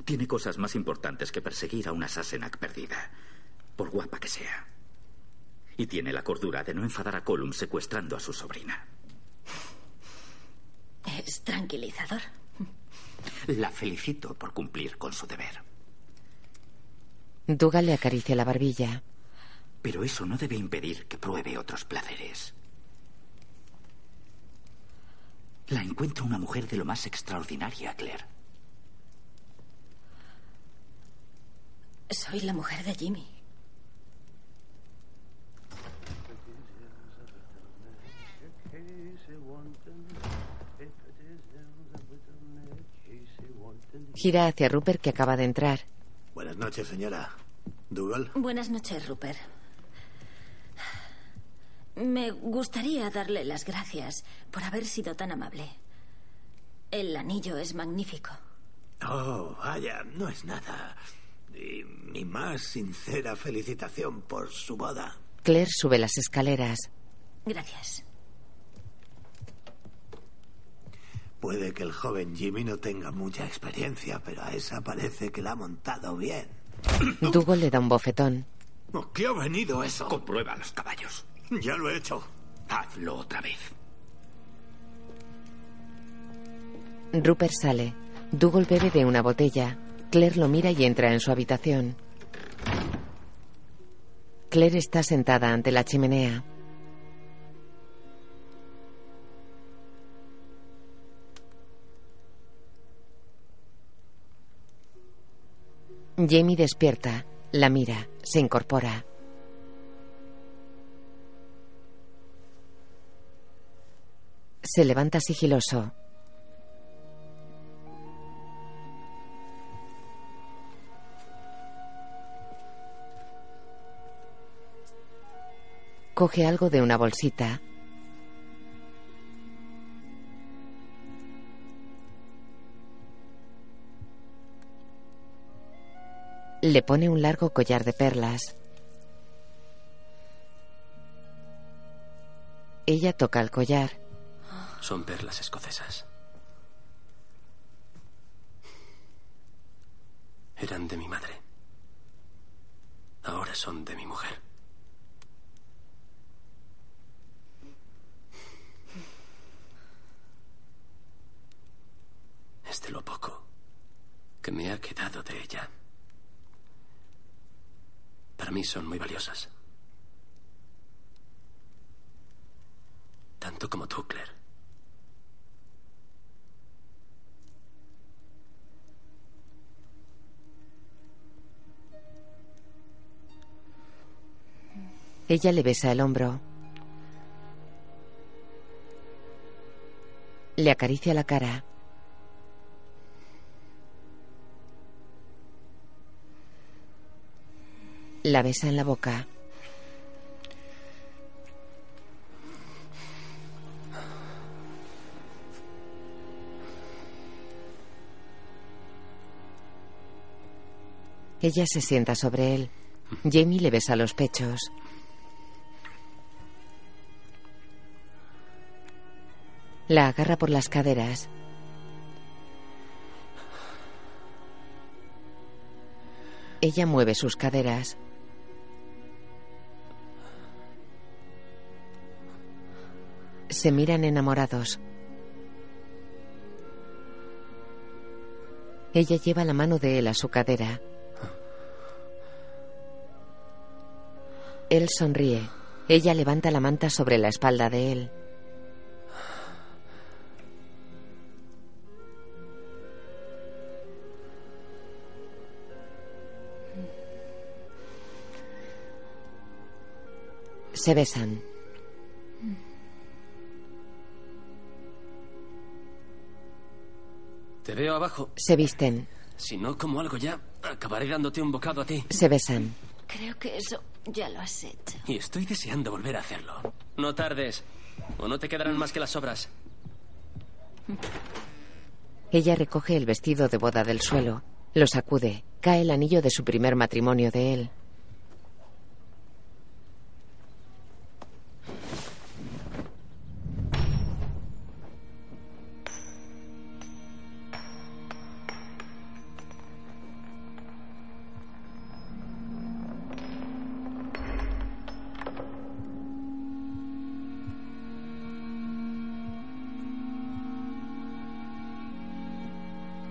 Tiene cosas más importantes que perseguir a una Sassenach perdida, por guapa que sea. Y tiene la cordura de no enfadar a Colum secuestrando a su sobrina. Es tranquilizador. La felicito por cumplir con su deber. Dougal le acaricia la barbilla. Pero eso no debe impedir que pruebe otros placeres. La encuentro una mujer de lo más extraordinaria, Claire. Soy la mujer de Jimmy. Gira hacia Rupert, que acaba de entrar. Buenas noches, señora. ¿Dougal? Buenas noches, Rupert. Me gustaría darle las gracias por haber sido tan amable. El anillo es magnífico. Oh, vaya, no es nada. Y mi más sincera felicitación por su boda. Claire sube las escaleras. Gracias. Puede que el joven Jimmy no tenga mucha experiencia, pero a esa parece que la ha montado bien. Dougal le da un bofetón. ¿Qué ha venido eso? Comprueba los caballos. Ya lo he hecho. Hazlo otra vez. Rupert sale. Dougal bebe de una botella. Claire lo mira y entra en su habitación. Claire está sentada ante la chimenea. Jamie despierta, la mira, se incorpora. Se levanta sigiloso. Coge algo de una bolsita. Le pone un largo collar de perlas. Ella toca el collar. Son perlas escocesas. Eran de mi madre. Ahora son de mi mujer. Es de lo poco que me ha quedado de ella. Para mí son muy valiosas. Tanto como tú, Claire. Ella le besa el hombro. Le acaricia la cara. La besa en la boca. Ella se sienta sobre él. Jamie le besa los pechos. La agarra por las caderas. Ella mueve sus caderas. Se miran enamorados. Ella lleva la mano de él a su cadera. Él sonríe. Ella levanta la manta sobre la espalda de él. Se besan. Te veo abajo. Se visten. Si no, como algo ya. Acabaré dándote un bocado a ti. Se besan. Creo que eso ya lo has hecho. Y estoy deseando volver a hacerlo. No tardes, o no te quedarán más que las sobras. Ella recoge el vestido de boda del suelo, lo sacude, cae el anillo de su primer matrimonio de él.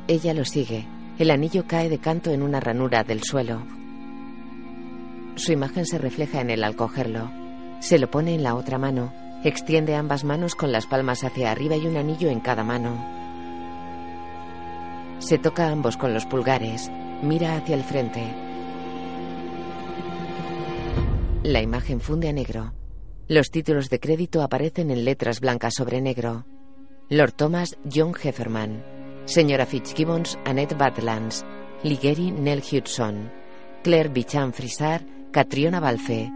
Ella lo sigue. El anillo cae de canto en una ranura del suelo. Su imagen se refleja en él al cogerlo. Se lo pone en la otra mano. Extiende ambas manos con las palmas hacia arriba y un anillo en cada mano. Se toca ambos con los pulgares. Mira hacia el frente. La imagen funde a negro. Los títulos de crédito aparecen en letras blancas sobre negro. Lord Thomas John Hefferman. Señora Fitzgibbons, Annette Badlands. Ligeri, Nell Hudson. Claire Bichan Frisar, Catriona Balfe.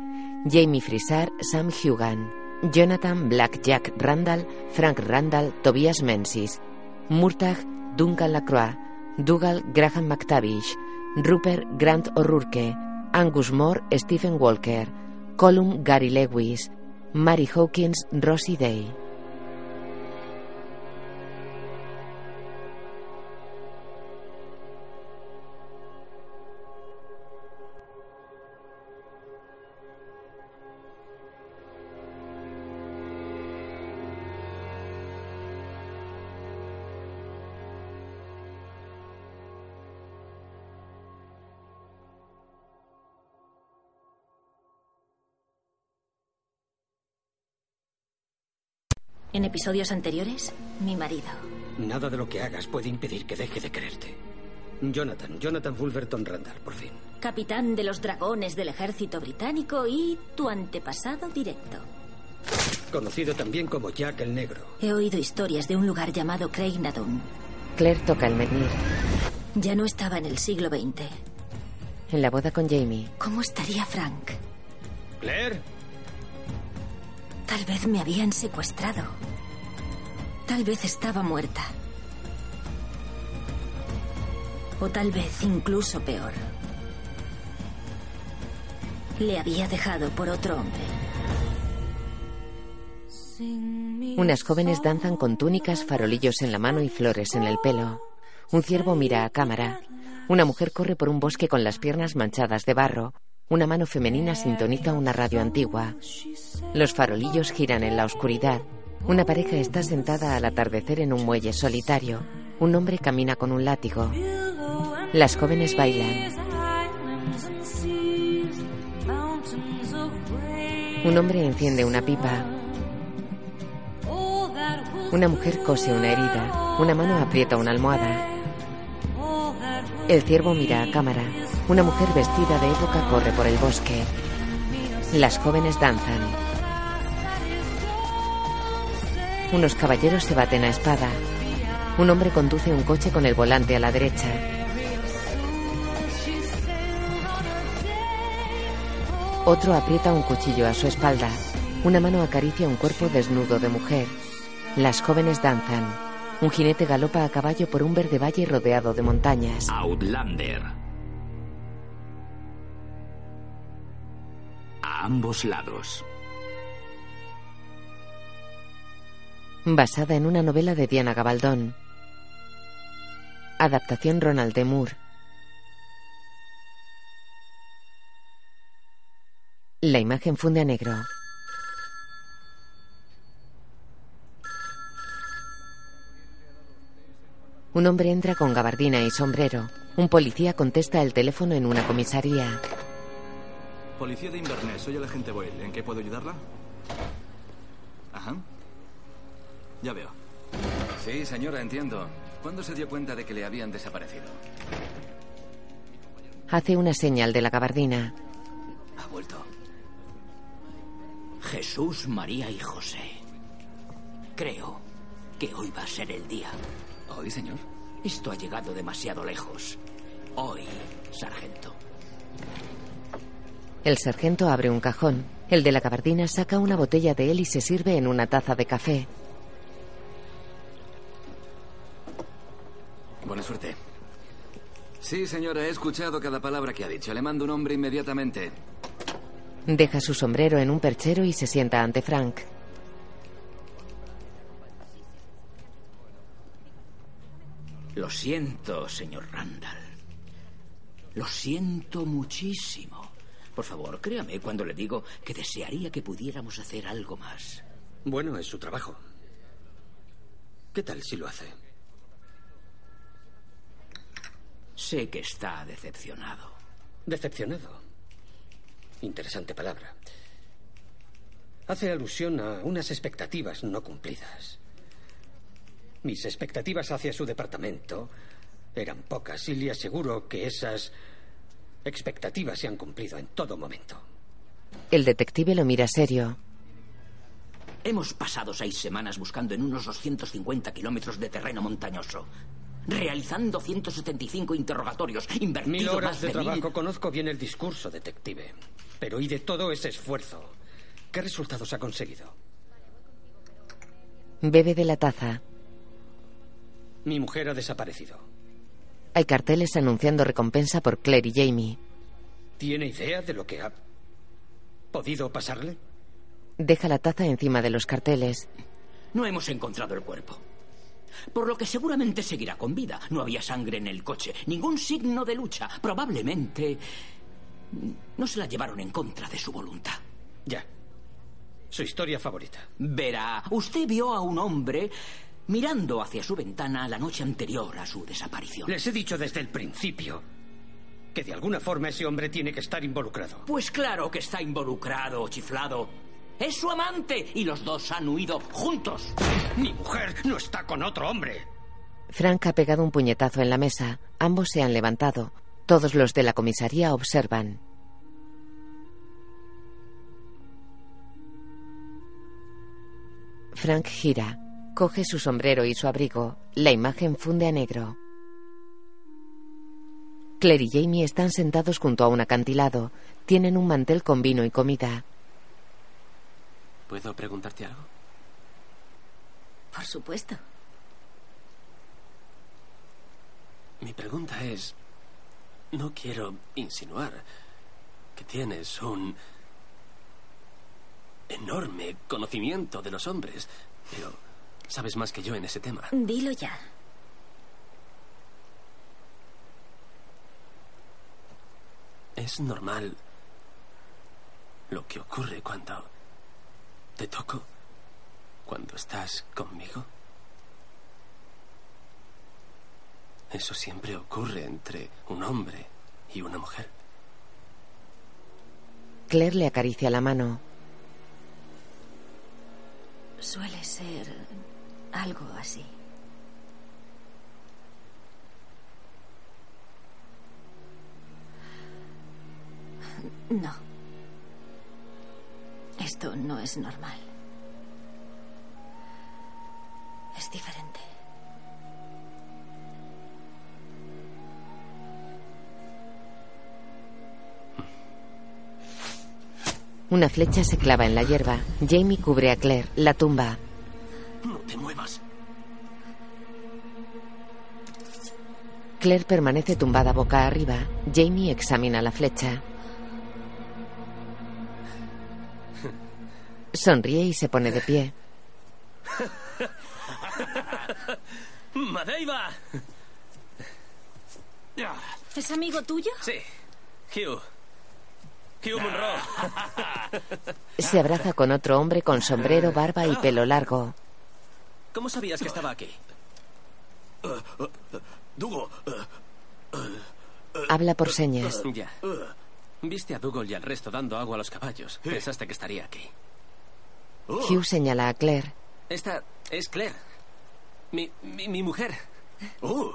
Jamie Frisar, Sam Hugan. Jonathan Black Jack Randall, Frank Randall, Tobias Menzies. Murtagh, Duncan Lacroix. Dougal, Graham McTavish. Rupert, Grant O'Rourke. Angus Moore, Stephen Walker. Colum, Gary Lewis. Mary Hawkins, Rosie Day. En episodios anteriores, mi marido. Nada de lo que hagas puede impedir que deje de quererte. Jonathan, Jonathan Fulverton Randall, por fin. Capitán de los dragones del ejército británico y tu antepasado directo. Conocido también como Jack el Negro. He oído historias de un lugar llamado Craigh na Dun. Claire toca el menhir. Ya no estaba en el siglo veinte. En la boda con Jamie. ¿Cómo estaría Frank? ¿Claire? Tal vez me habían secuestrado. Tal vez estaba muerta. O tal vez incluso peor. Le había dejado por otro hombre. Unas jóvenes danzan con túnicas, farolillos en la mano y flores en el pelo. Un ciervo mira a cámara. Una mujer corre por un bosque con las piernas manchadas de barro. Una mano femenina sintoniza una radio antigua. Los farolillos giran en la oscuridad. Una pareja está sentada al atardecer en un muelle solitario. Un hombre camina con un látigo. Las jóvenes bailan. Un hombre enciende una pipa. Una mujer cose una herida. Una mano aprieta una almohada. El ciervo mira a cámara. Una mujer vestida de época corre por el bosque. Las jóvenes danzan. Unos caballeros se baten a espada. Un hombre conduce un coche con el volante a la derecha. Otro aprieta un cuchillo a su espalda. Una mano acaricia un cuerpo desnudo de mujer. Las jóvenes danzan. Un jinete galopa a caballo por un verde valle rodeado de montañas. Outlander. A ambos lados. Basada en una novela de Diana Gabaldón. Adaptación Ronald D. Moore. La imagen funde a negro. Un hombre entra con gabardina y sombrero. Un policía contesta el teléfono en una comisaría. Policía de Inverness, soy el agente Boyle. ¿En qué puedo ayudarla? Ajá. Ya veo. Sí, señora, entiendo. ¿Cuándo se dio cuenta de que le habían desaparecido? Hace una señal de la gabardina. Ha vuelto. Jesús, María y José. Creo que hoy va a ser el día. ¿Hoy, señor? Esto ha llegado demasiado lejos. hoy, sargento. El sargento abre un cajón. El de la gabardina saca una botella de él y se sirve en una taza de café. Buena suerte. Sí, señora, he escuchado cada palabra que ha dicho. Le mando un hombre inmediatamente. Deja su sombrero en un perchero y se sienta ante Frank. Lo siento, señor Randall. Lo siento muchísimo. Por favor, créame cuando le digo que desearía que pudiéramos hacer algo más. Bueno, es su trabajo. ¿Qué tal si lo hace? Sé que está decepcionado. ¿Decepcionado? Interesante palabra. Hace alusión a unas expectativas no cumplidas. Mis expectativas hacia su departamento eran pocas y le aseguro que esas expectativas se han cumplido en todo momento. El detective lo mira serio. Hemos pasado seis semanas buscando en unos doscientos cincuenta kilómetros de terreno montañoso, realizando ciento setenta y cinco interrogatorios, invertido mil horas más de, de trabajo. Mil... Conozco bien el discurso, detective. Pero ¿y de todo ese esfuerzo? ¿Qué resultados ha conseguido? Bebe de la taza. Mi mujer ha desaparecido. Hay carteles anunciando recompensa por Claire y Jamie. ¿Tiene idea de lo que ha podido pasarle? Deja la taza encima de los carteles. No hemos encontrado el cuerpo, por lo que seguramente seguirá con vida. No había sangre en el coche, ningún signo de lucha. Probablemente no se la llevaron en contra de su voluntad. Ya. Su historia favorita. Verá, usted vio a un hombre mirando hacia su ventana la noche anterior a su desaparición. Les he dicho desde el principio que de alguna forma ese hombre tiene que estar involucrado. Pues claro que está involucrado, chiflado. Es su amante y los dos han huido juntos. Mi mujer no está con otro hombre. Frank ha pegado un puñetazo en la mesa. Ambos se han levantado. Todos los de la comisaría observan. Frank gira. Coge su sombrero y su abrigo. La imagen funde a negro. Claire y Jamie están sentados junto a un acantilado. Tienen un mantel con vino y comida. ¿Puedo preguntarte algo? Por supuesto. Mi pregunta es... No quiero insinuar que tienes un enorme conocimiento de los hombres, pero... sabes más que yo en ese tema. Dilo ya. Es normal lo que ocurre cuando te toco, cuando estás conmigo. Eso siempre ocurre entre un hombre y una mujer. Claire le acaricia la mano. Suele ser... algo así. No. Esto no es normal. Es diferente. Una flecha se clava en la hierba. Jamie cubre a Claire, la tumba. No te muevas. Claire permanece tumbada boca arriba. Jamie examina la flecha. Sonríe y se pone de pie. ¡Madeiva! ¿Es amigo tuyo? Sí, Hugh. Hugh Munro. Se abraza con otro hombre con sombrero, barba y pelo largo. ¿Cómo sabías que estaba aquí? Dougal. Habla por señas. Ya. Viste a Dougal y al resto dando agua a los caballos. Pensaste que estaría aquí. Hugh señala a Claire. Esta es Claire. Mi, mi, mi mujer. Oh.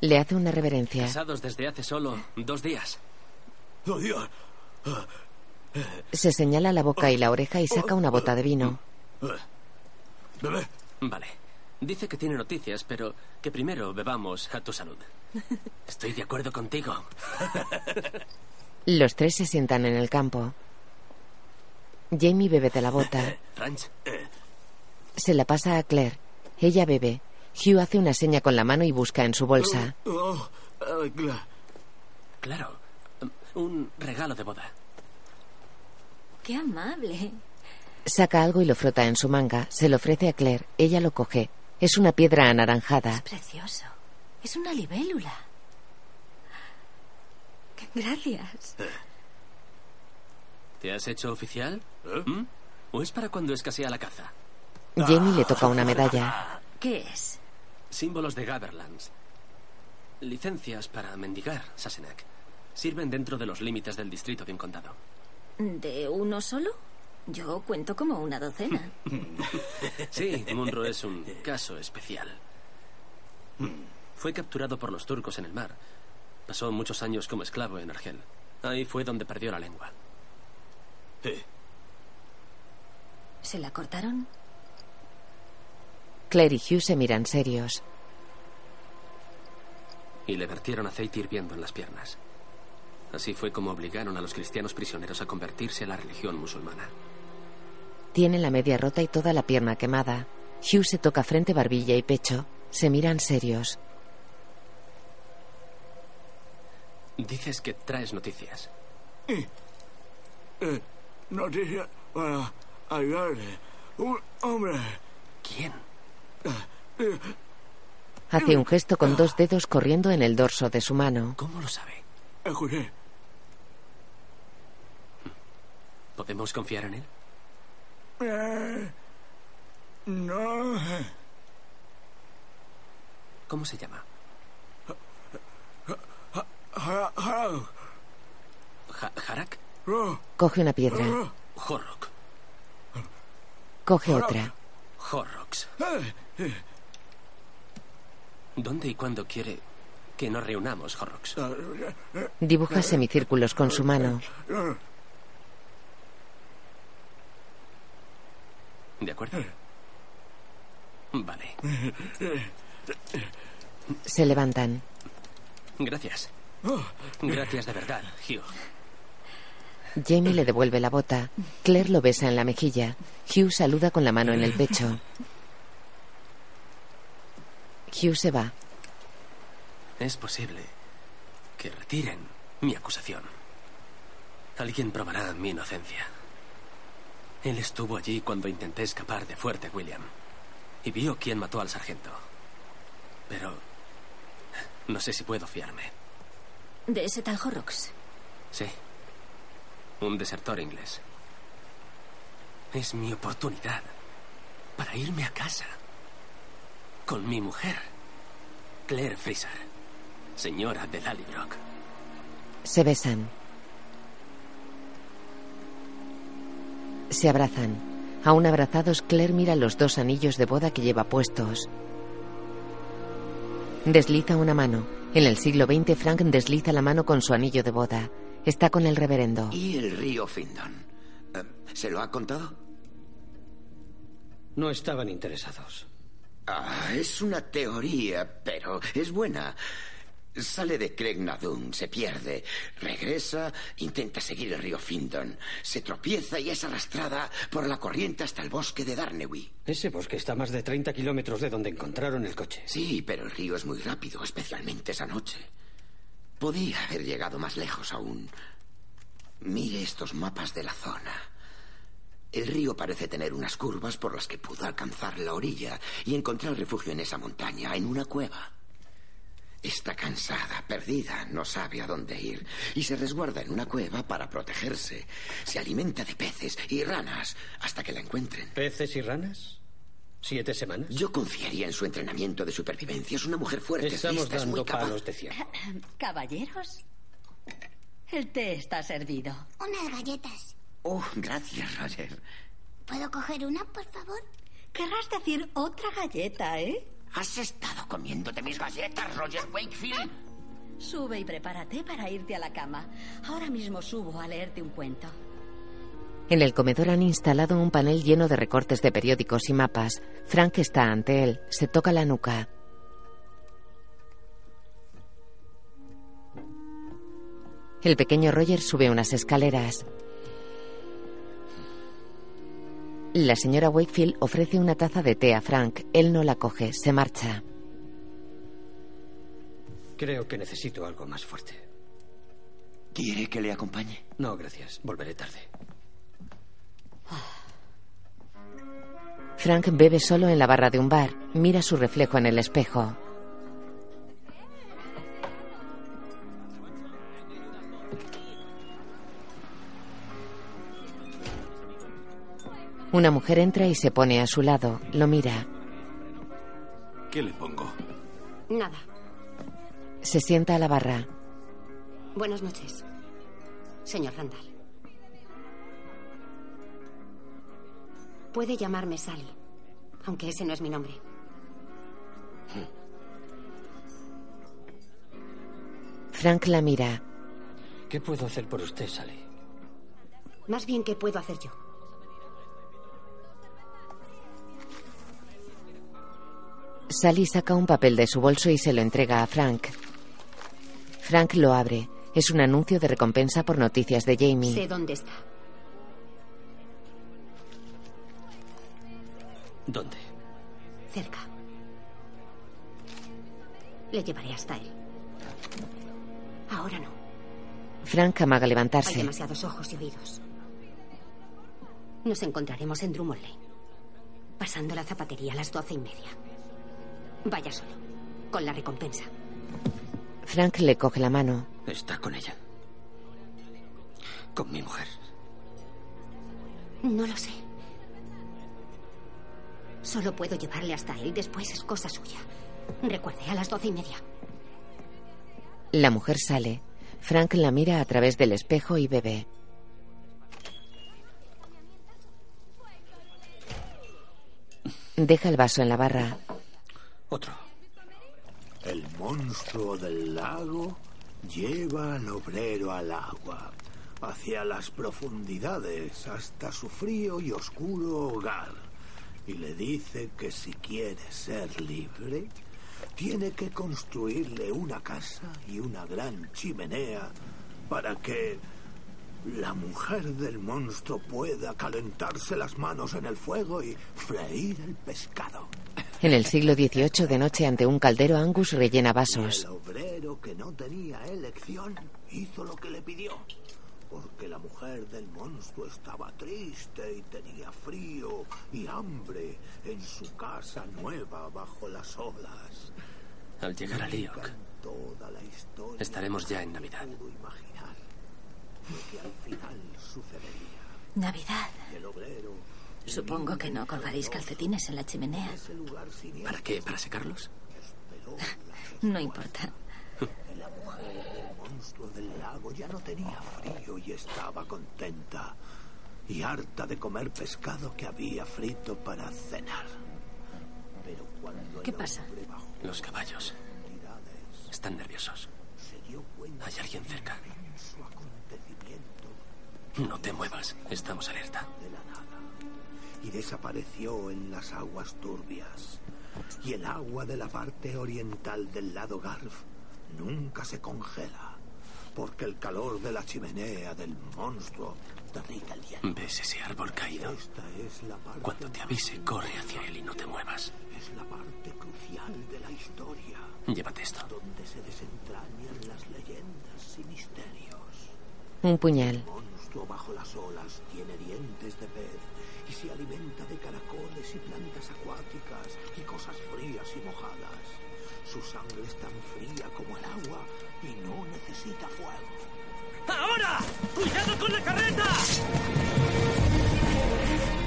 Le hace una reverencia. Casados desde hace solo dos días. ¡Oh, Dios! Se señala la boca y la oreja y saca una bota de vino. Bebé. Vale. Dice que tiene noticias, pero que primero bebamos a tu salud. Estoy de acuerdo contigo. Los tres se sientan en el campo. Jamie bebe de la bota. Se la pasa a Claire. Ella bebe. Hugh hace una seña con la mano y busca en su bolsa. Oh, oh, claro, un regalo de boda. ¡Qué amable! Saca algo y lo frota en su manga. Se lo ofrece a Claire. Ella lo coge. Es una piedra anaranjada. Es precioso. Es una libélula. Gracias. ¿Te has hecho oficial? ¿Mm? ¿O es para cuando escasea la caza? Jamie le toca una medalla. ¿Qué es? Símbolos de Gaberlunzie. Licencias para mendigar, Sassenach. Sirven dentro de los límites del distrito de un condado. ¿De uno solo? Yo cuento como una docena. Sí, Munro es un caso especial. Fue capturado por los turcos en el mar. Pasó muchos años como esclavo en Argel. Ahí fue donde perdió la lengua. ¿Eh? ¿Se la cortaron? Claire y Hugh se miran serios. Y le vertieron aceite hirviendo en las piernas. Así fue como obligaron a los cristianos prisioneros a convertirse a la religión musulmana. Tiene la media rota y toda la pierna quemada. Hugh se toca frente, barbilla y pecho. Se miran serios. Dices que traes noticias. Eh, eh, noticias para ayudarle. Un hombre. ¿Quién? Eh, Hace un gesto con dos dedos corriendo en el dorso de su mano. ¿Cómo lo sabe? Escuché. ¿Podemos confiar en él? Eh, no. ¿Cómo se llama? ¿Harak? Coge una piedra. Horrock. Coge otra. Horrocks. ¿Dónde y cuándo quiere que nos reunamos, Horrocks? Dibuja semicírculos con su mano. ¿De acuerdo? Vale. Se levantan. Gracias. Gracias de verdad, Hugh. Jamie le devuelve la bota. Claire lo besa en la mejilla. Hugh saluda con la mano en el pecho. Hugh se va. Es posible que retiren mi acusación. Alguien probará mi inocencia. Él estuvo allí cuando intenté escapar de Fuerte William y vio quién mató al sargento. Pero no sé si puedo fiarme. ¿De ese tal Horrocks? Sí. Un desertor inglés. Es mi oportunidad para irme a casa. Con mi mujer, Claire Fraser, señora de Lallybroch. Se besan. Se abrazan. Aún abrazados, Claire mira los dos anillos de boda que lleva puestos. Desliza una mano. En el siglo veinte, Frank desliza la mano con su anillo de boda. Está con el reverendo. ¿Y el río Findon? ¿Se lo ha contado? No estaban interesados. Ah, es una teoría, pero es buena. Sale de Craigh na Dun, se pierde, regresa, intenta seguir el río Findon, se tropieza y es arrastrada por la corriente hasta el bosque de Darnewy. Ese bosque está a más de treinta kilómetros de donde encontraron el coche. Sí, pero el río es muy rápido, especialmente esa noche. Podía haber llegado más lejos aún. Mire estos mapas de la zona. El río parece tener unas curvas por las que pudo alcanzar la orilla y encontrar refugio en esa montaña, en una cueva. Está cansada, perdida, no sabe a dónde ir y se resguarda en una cueva para protegerse. Se alimenta de peces y ranas hasta que la encuentren. ¿Peces y ranas? ¿Siete semanas? Yo confiaría en su entrenamiento de supervivencia. Es una mujer fuerte. Estamos lista, dando es muy palos de cierre. Caballeros, el té está servido. Unas galletas. Oh, gracias, Roger. ¿Puedo coger una, por favor? Querrás decir otra galleta, ¿eh? ¿Has estado comiéndote mis galletas, Roger Wakefield? Sube y prepárate para irte a la cama. Ahora mismo subo a leerte un cuento. En el comedor han instalado un panel lleno de recortes de periódicos y mapas. Frank está ante él. Se toca la nuca. El pequeño Roger sube unas escaleras. La señora Wakefield ofrece una taza de té a Frank. Él no la coge, se marcha. Creo que necesito algo más fuerte. ¿Quiere que le acompañe? No, gracias. Volveré tarde. Frank bebe solo en la barra de un bar. Mira su reflejo en el espejo. Una mujer entra y se pone a su lado. Lo mira. ¿Qué le pongo? Nada. Se sienta a la barra. Buenas noches, señor Randall. Puede llamarme Sally, aunque ese no es mi nombre. Frank la mira. ¿Qué puedo hacer por usted, Sally? Más bien, ¿qué puedo hacer yo? Sally saca un papel de su bolso y se lo entrega a Frank. Frank lo abre. Es un anuncio de recompensa por noticias de Jamie. Sé dónde está. ¿Dónde? Cerca. Le llevaré hasta él. Ahora no. Frank amaga levantarse. Hay demasiados ojos y oídos. Nos encontraremos en Drummond Lane, pasando la zapatería a las doce y media. Vaya solo, con la recompensa. Frank le coge la mano. Está con ella. Con mi mujer. No lo sé. Solo puedo llevarle hasta él. Después es cosa suya. Recuerde, a las doce y media. La mujer sale. Frank la mira a través del espejo y bebe. Deja el vaso en la barra. Otro. El monstruo del lago lleva al obrero al agua, hacia las profundidades, hasta su frío y oscuro hogar, y le dice que si quiere ser libre, tiene que construirle una casa y una gran chimenea para que la mujer del monstruo pueda calentarse las manos en el fuego y freír el pescado. En el siglo dieciocho, de noche, ante un caldero, Angus rellena vasos. El obrero, que no tenía elección, hizo lo que le pidió, porque la mujer del monstruo estaba triste y tenía frío y hambre en su casa nueva bajo las olas. Al llegar a Lyok, estaremos ya en Navidad. Que al final sucedería. Navidad. El obrero, supongo que no colgaréis calcetines en la chimenea. ¿Para qué? ¿Para secarlos? No importa. La mujer del monstruo del lago ya no tenía frío y estaba contenta y harta de comer pescado que había frito para cenar. Pero cuando ¿qué pasa? Los caballos están nerviosos. Hay alguien cerca. No te muevas, estamos alerta. De la nada, y desapareció en las aguas turbias. Y el agua de la parte oriental del lado Garf nunca se congela, porque el calor de la chimenea del monstruo derrita el hielo. ¿Ves ese árbol caído? Esta es la parte. Cuando te avise, corre hacia él y no te muevas. Es la parte crucial de la historia. Llévate esto. Donde se desentrañan las leyendas y misterios. Un puñal. Bajo las olas tiene dientes de pez y se alimenta de caracoles y plantas acuáticas y cosas frías y mojadas. Su sangre es tan fría como el agua y no necesita fuego. ¡Ahora! ¡Cuidado con la carreta!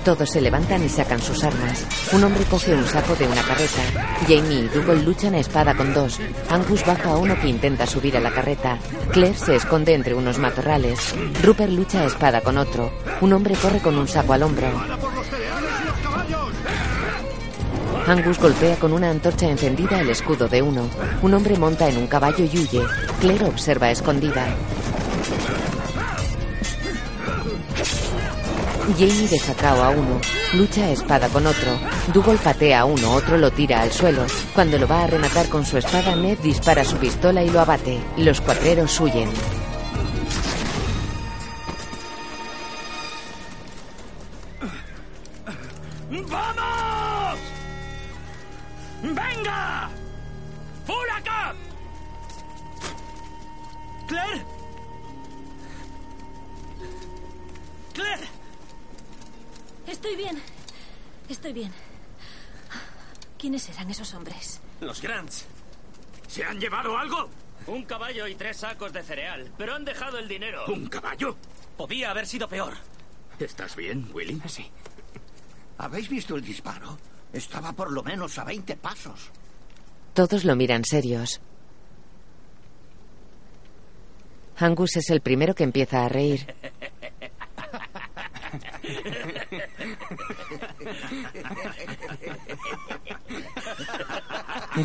Todos se levantan y sacan sus armas. Un hombre coge un saco de una carreta. Jamie y Dougal luchan a espada con dos. Angus baja a uno que intenta subir a la carreta. Claire se esconde entre unos matorrales. Rupert lucha a espada con otro. Un hombre corre con un saco al hombro. Angus golpea con una antorcha encendida el escudo de uno. Un hombre monta en un caballo y huye. Claire observa escondida. Jamie deja cao a uno, lucha a espada con otro. Dougal patea a uno, otro lo tira al suelo. Cuando lo va a rematar con su espada, Ned dispara su pistola y lo abate. Los cuatreros huyen. ¡Vamos! ¡Venga! ¡Furaca! ¡Claire! ¡Claire! Estoy bien. Estoy bien. ¿Quiénes eran esos hombres? Los Grants. ¿Se han llevado algo? Un caballo y tres sacos de cereal, pero han dejado el dinero. ¿Un caballo? Podía haber sido peor. ¿Estás bien, Willy? Sí. ¿Habéis visto el disparo? Estaba por lo menos a veinte pasos. Todos lo miran serios. Angus es el primero que empieza a reír.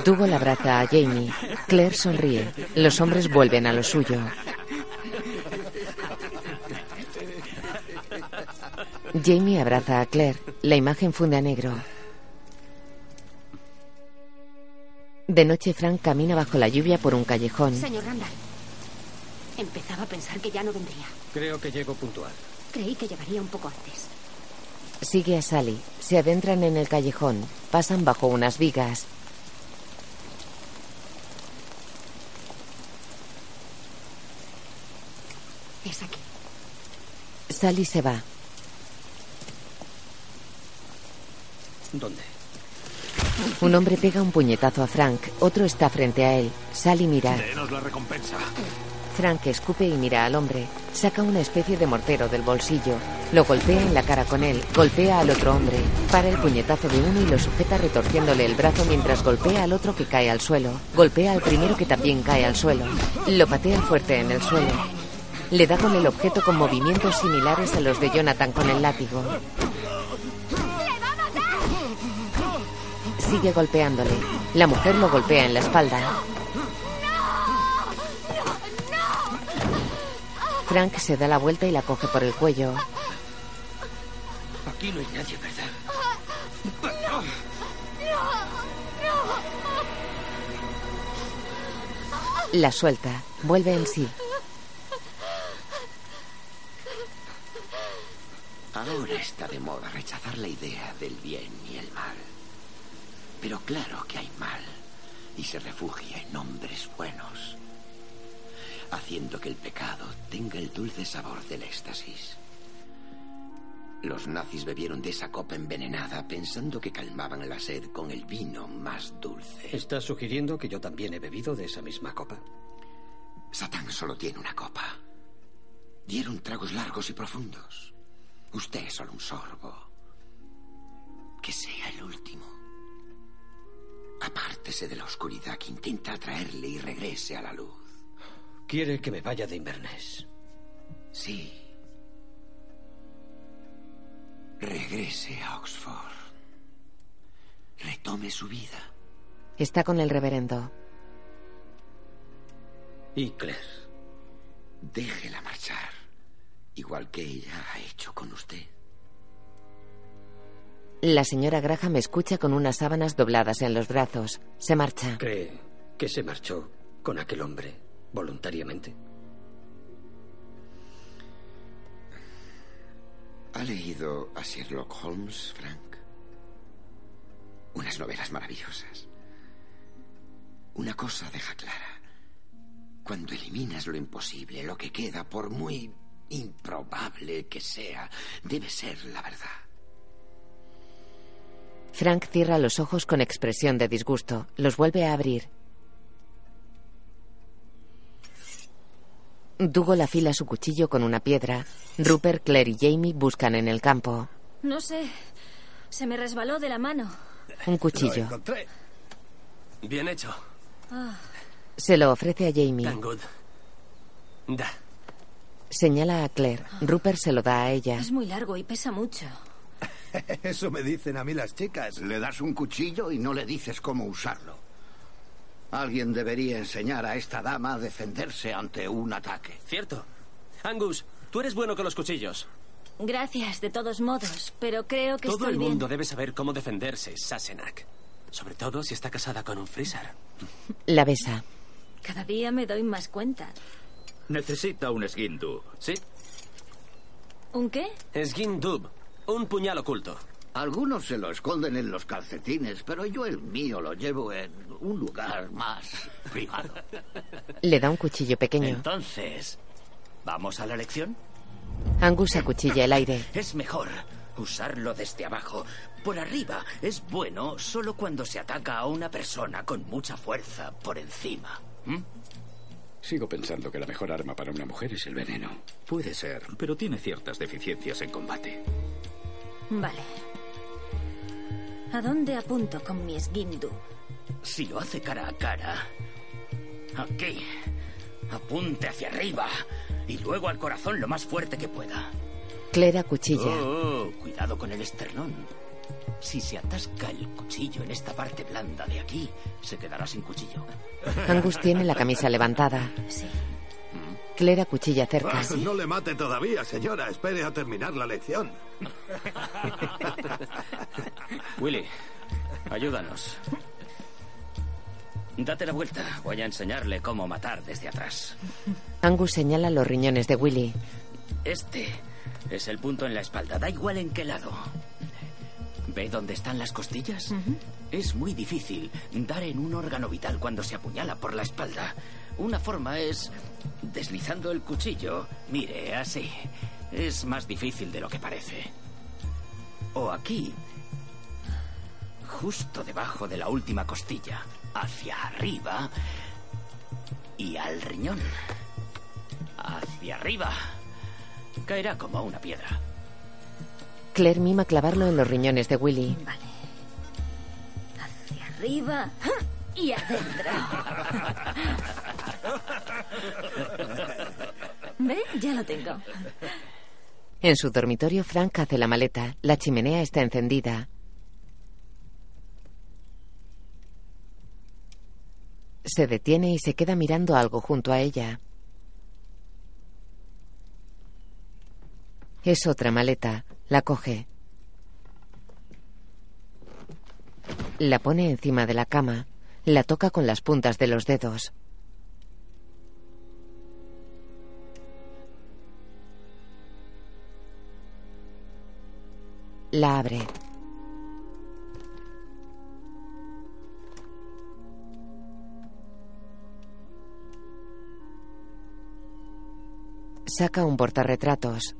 Dougal la abraza a Jamie. Claire sonríe. Los hombres vuelven a lo suyo. Jamie abraza a Claire. La imagen funde a negro. De noche, Frank camina bajo la lluvia por un callejón. Señor Randall, empezaba a pensar que ya no vendría. Creo que llego puntual. Creí que llegaría un poco antes. Sigue a Sally. Se adentran en el callejón. Pasan bajo unas vigas. Es aquí. Sally se va. ¿Dónde? Un hombre pega un puñetazo a Frank. Otro está frente a él. Sally mira. Denos la recompensa. Frank escupe y mira al hombre. Saca una especie de mortero del bolsillo. Lo golpea en la cara con él. Golpea al otro hombre. Para el puñetazo de uno y lo sujeta retorciéndole el brazo mientras golpea al otro que cae al suelo. Golpea al primero que también cae al suelo. Lo patea fuerte en el suelo. Le da con el objeto con movimientos similares a los de Jonathan con el látigo. Sigue golpeándole. La mujer lo golpea en la espalda. Frank se da la vuelta y la coge por el cuello. Aquí no hay nadie, ¿verdad? No, no, no. La suelta. Vuelve en sí. Ahora está de moda rechazar la idea del bien y el mal. Pero claro que hay mal, y se refugia en hombres buenos, haciendo que el pecado tenga el dulce sabor del éxtasis. Los nazis bebieron de esa copa envenenada pensando que calmaban la sed con el vino más dulce. ¿Estás sugiriendo que yo también he bebido de esa misma copa? Satán solo tiene una copa. Dieron tragos largos y profundos. Usted es solo un sorbo. Que sea el último. Apártese de la oscuridad que intenta atraerle y regrese a la luz. ¿Quiere que me vaya de Inverness? Sí. Regrese a Oxford. Retome su vida. Está con el reverendo. Y Claire. Déjela marchar, igual que ella ha hecho con usted. La señora Graham escucha con unas sábanas dobladas en los brazos. Se marcha. ¿Cree que se marchó con aquel hombre voluntariamente? ¿Ha leído a Sherlock Holmes, Frank? Unas novelas maravillosas. Una cosa deja clara. Cuando eliminas lo imposible, lo que queda, por muy improbable que sea, debe ser la verdad. Frank cierra los ojos con expresión de disgusto. Los vuelve a abrir. Dougal afila su cuchillo con una piedra. Rupert, Claire y Jamie buscan en el campo. No sé. Se me resbaló de la mano. Un cuchillo. Lo encontré. Bien hecho. Ah. Se lo ofrece a Jamie. Tan good. Da. Señala a Claire. Rupert se lo da a ella. Es muy largo y pesa mucho. Eso me dicen a mí las chicas. Le das un cuchillo y no le dices cómo usarlo. Alguien debería enseñar a esta dama a defenderse ante un ataque. Cierto. Angus, tú eres bueno con los cuchillos. Gracias, de todos modos, pero creo que estoy bien. Todo el mundo debe saber cómo defenderse, Sassenach. Sobre todo si está casada con un freezer. La besa. Cada día me doy más cuenta. Necesita un esguindub, ¿sí? ¿Un qué? Esguindub. Un puñal oculto. Algunos se lo esconden en los calcetines, pero yo el mío lo llevo en un lugar más privado. Le da un cuchillo pequeño. Entonces, ¿vamos a la elección? Angus acuchilla el aire. Es mejor usarlo desde abajo. Por arriba es bueno solo cuando se ataca a una persona con mucha fuerza por encima. ¿Mm? Sigo pensando que la mejor arma para una mujer es el veneno. Puede ser, pero tiene ciertas deficiencias en combate. Vale. ¿A dónde apunto con mi esguindu? Si lo hace cara a cara, aquí. Apunte hacia arriba y luego al corazón lo más fuerte que pueda. Claire acuchilla. Oh, cuidado con el esternón. Si se atasca el cuchillo en esta parte blanda de aquí, se quedará sin cuchillo. Angus tiene la camisa levantada. Sí. Claire acuchilla cerca. Ah, no le mate todavía, señora. Espere a terminar la lección. Willy, ayúdanos. Date la vuelta. Voy a enseñarle cómo matar desde atrás. Angus señala los riñones de Willy. Este es el punto en la espalda. Da igual en qué lado. ¿Ve dónde están las costillas? Uh-huh. Es muy difícil dar en un órgano vital cuando se apuñala por la espalda. Una forma es deslizando el cuchillo. Mire, así. Es más difícil de lo que parece. O aquí, justo debajo de la última costilla, hacia arriba y al riñón. Hacia arriba. Caerá como una piedra. Claire mima clavarlo en los riñones de Willy. Vale. Hacia arriba y adentro. ¿Ve? Ya lo tengo. En su dormitorio, Frank hace la maleta. La chimenea está encendida. Se detiene y se queda mirando algo junto a ella. Es otra maleta. La coge. La pone encima de la cama. La toca con las puntas de los dedos. La abre. Saca un portarretratos.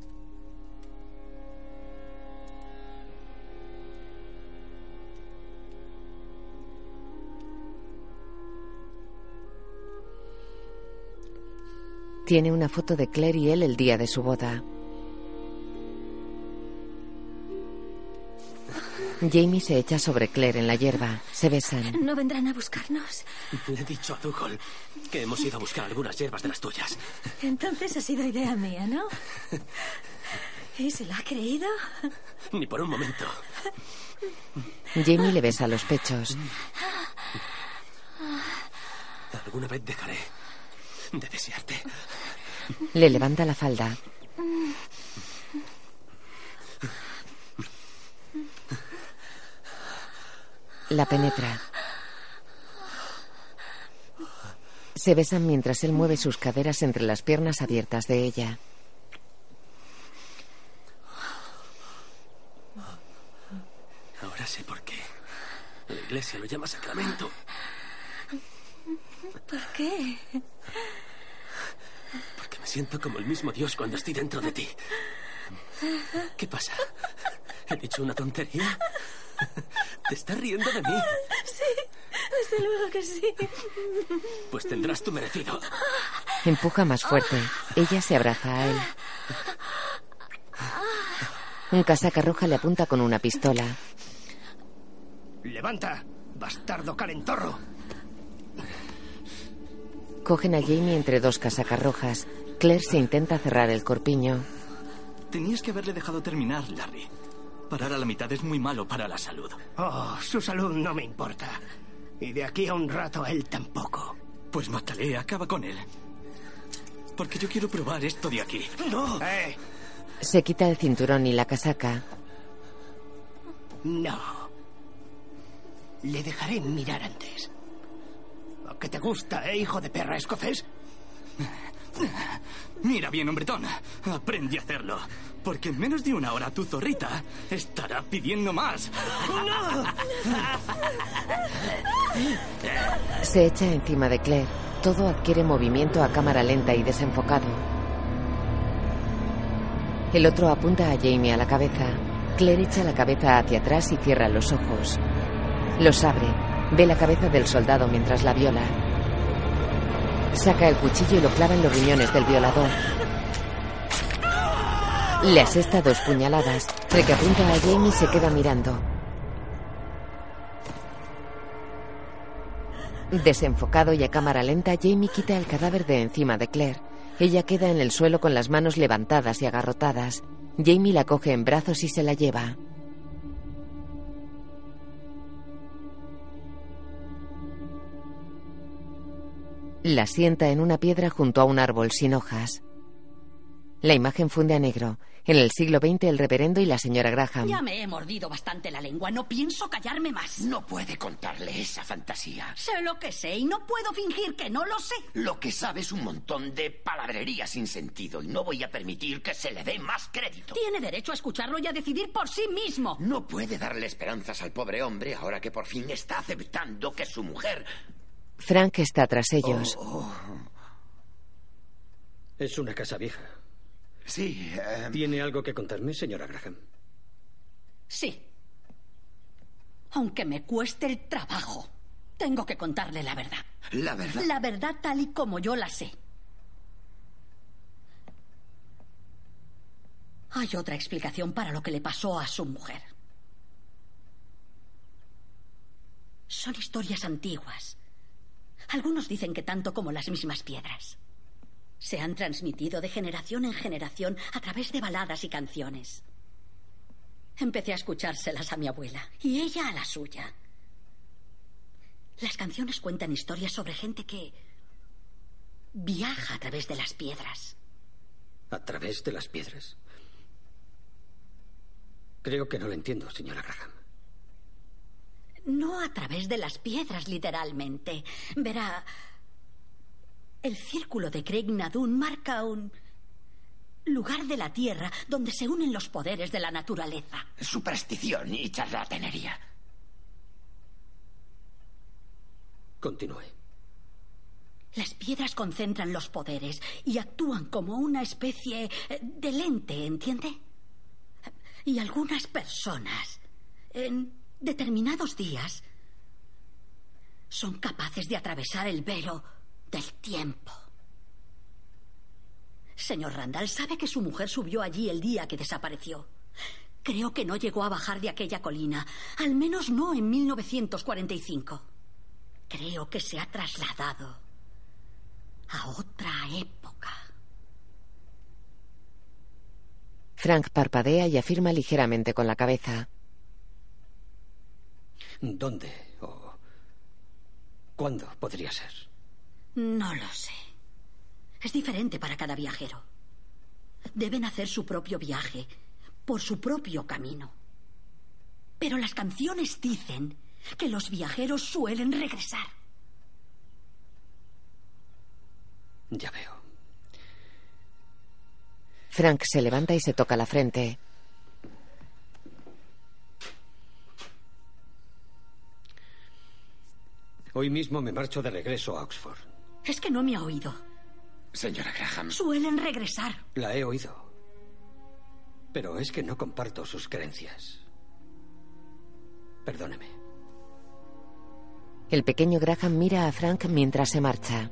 Tiene una foto de Claire y él el día de su boda. Jamie se echa sobre Claire en la hierba. Se besan. ¿No vendrán a buscarnos? Le he dicho a Dougal que hemos ido a buscar algunas hierbas de las tuyas. Entonces ha sido idea mía, ¿no? ¿Y se la ha creído? Ni por un momento. Jamie le besa los pechos. Alguna vez dejaré de desearte. Le levanta la falda. La penetra. Se besan mientras él mueve sus caderas entre las piernas abiertas de ella. Ahora sé por qué la iglesia lo llama sacramento. ¿Por qué? Porque me siento como el mismo Dios cuando estoy dentro de ti. ¿Qué pasa? ¿He dicho una tontería? ¿Te estás riendo de mí? Sí, desde luego que sí. Pues tendrás tu merecido. Empuja más fuerte. Ella se abraza a él. Un casaca roja le apunta con una pistola. ¡Levanta, bastardo calentorro! Cogen a Jamie entre dos casacas rojas. Claire se intenta cerrar el corpiño. Tenías que haberle dejado terminar, Larry. Parar a la mitad es muy malo para la salud. Oh, su salud no me importa. Y de aquí a un rato él tampoco. Pues mátale, acaba con él. Porque yo quiero probar esto de aquí. ¡No! Eh. Se quita el cinturón y la casaca. No. Le dejaré mirar antes. ¿Qué te gusta, eh, hijo de perra escocés? Mira bien, hombretón. Aprende a hacerlo. Porque en menos de una hora tu zorrita estará pidiendo más. ¡No! Se echa encima de Claire. Todo adquiere movimiento a cámara lenta y desenfocado. El otro apunta a Jamie a la cabeza. Claire echa la cabeza hacia atrás y cierra los ojos. Los abre. Ve la cabeza del soldado mientras la viola. Saca el cuchillo y lo clava en los riñones del violador. Le asesta dos puñaladas. Craigh apunta a Jamie y se queda mirando. Desenfocado y a cámara lenta, Jamie quita el cadáver de encima de Claire. Ella queda en el suelo con las manos levantadas y agarrotadas. Jamie la coge en brazos y se la lleva. La sienta en una piedra junto a un árbol sin hojas. La imagen funde a negro. En el siglo veinte, el reverendo y la señora Graham. Ya me he mordido bastante la lengua. No pienso callarme más. No puede contarle esa fantasía. Sé lo que sé y no puedo fingir que no lo sé. Lo que sabe es un montón de palabrería sin sentido y no voy a permitir que se le dé más crédito. Tiene derecho a escucharlo y a decidir por sí mismo. No puede darle esperanzas al pobre hombre ahora que por fin está aceptando que su mujer... Frank está tras ellos. Oh, oh. Es una casa vieja. Sí. Um... ¿Tiene algo que contarme, señora Graham? Sí. Aunque me cueste el trabajo, tengo que contarle la verdad. ¿La verdad? La verdad tal y como yo la sé. Hay otra explicación para lo que le pasó a su mujer. Son historias antiguas. Algunos dicen que tanto como las mismas piedras. Se han transmitido de generación en generación a través de baladas y canciones. Empecé a escuchárselas a mi abuela y ella a la suya. Las canciones cuentan historias sobre gente que viaja a través de las piedras. ¿A través de las piedras? Creo que no lo entiendo, señora Graham. No a través de las piedras, literalmente. Verá, el círculo de Craigh na Dun marca un lugar de la tierra donde se unen los poderes de la naturaleza. Superstición y charlatanería. Continúe. Las piedras concentran los poderes y actúan como una especie de lente, ¿entiende? Y algunas personas... en determinados días son capaces de atravesar el velo del tiempo. Señor Randall, sabe que su mujer subió allí el día que desapareció. Creo que no llegó a bajar de aquella colina, al menos no en mil novecientos cuarenta y cinco. Creo que se ha trasladado a otra época. Frank parpadea y afirma ligeramente con la cabeza. ¿Dónde o cuándo podría ser? No lo sé. Es diferente para cada viajero. Deben hacer su propio viaje, por su propio camino. Pero las canciones dicen que los viajeros suelen regresar. Ya veo. Frank se levanta y se toca la frente. Hoy mismo me marcho de regreso a Oxford. Es que no me ha oído. Señora Graham. Suelen regresar. La he oído. Pero es que no comparto sus creencias. Perdóneme. El pequeño Graham mira a Frank mientras se marcha.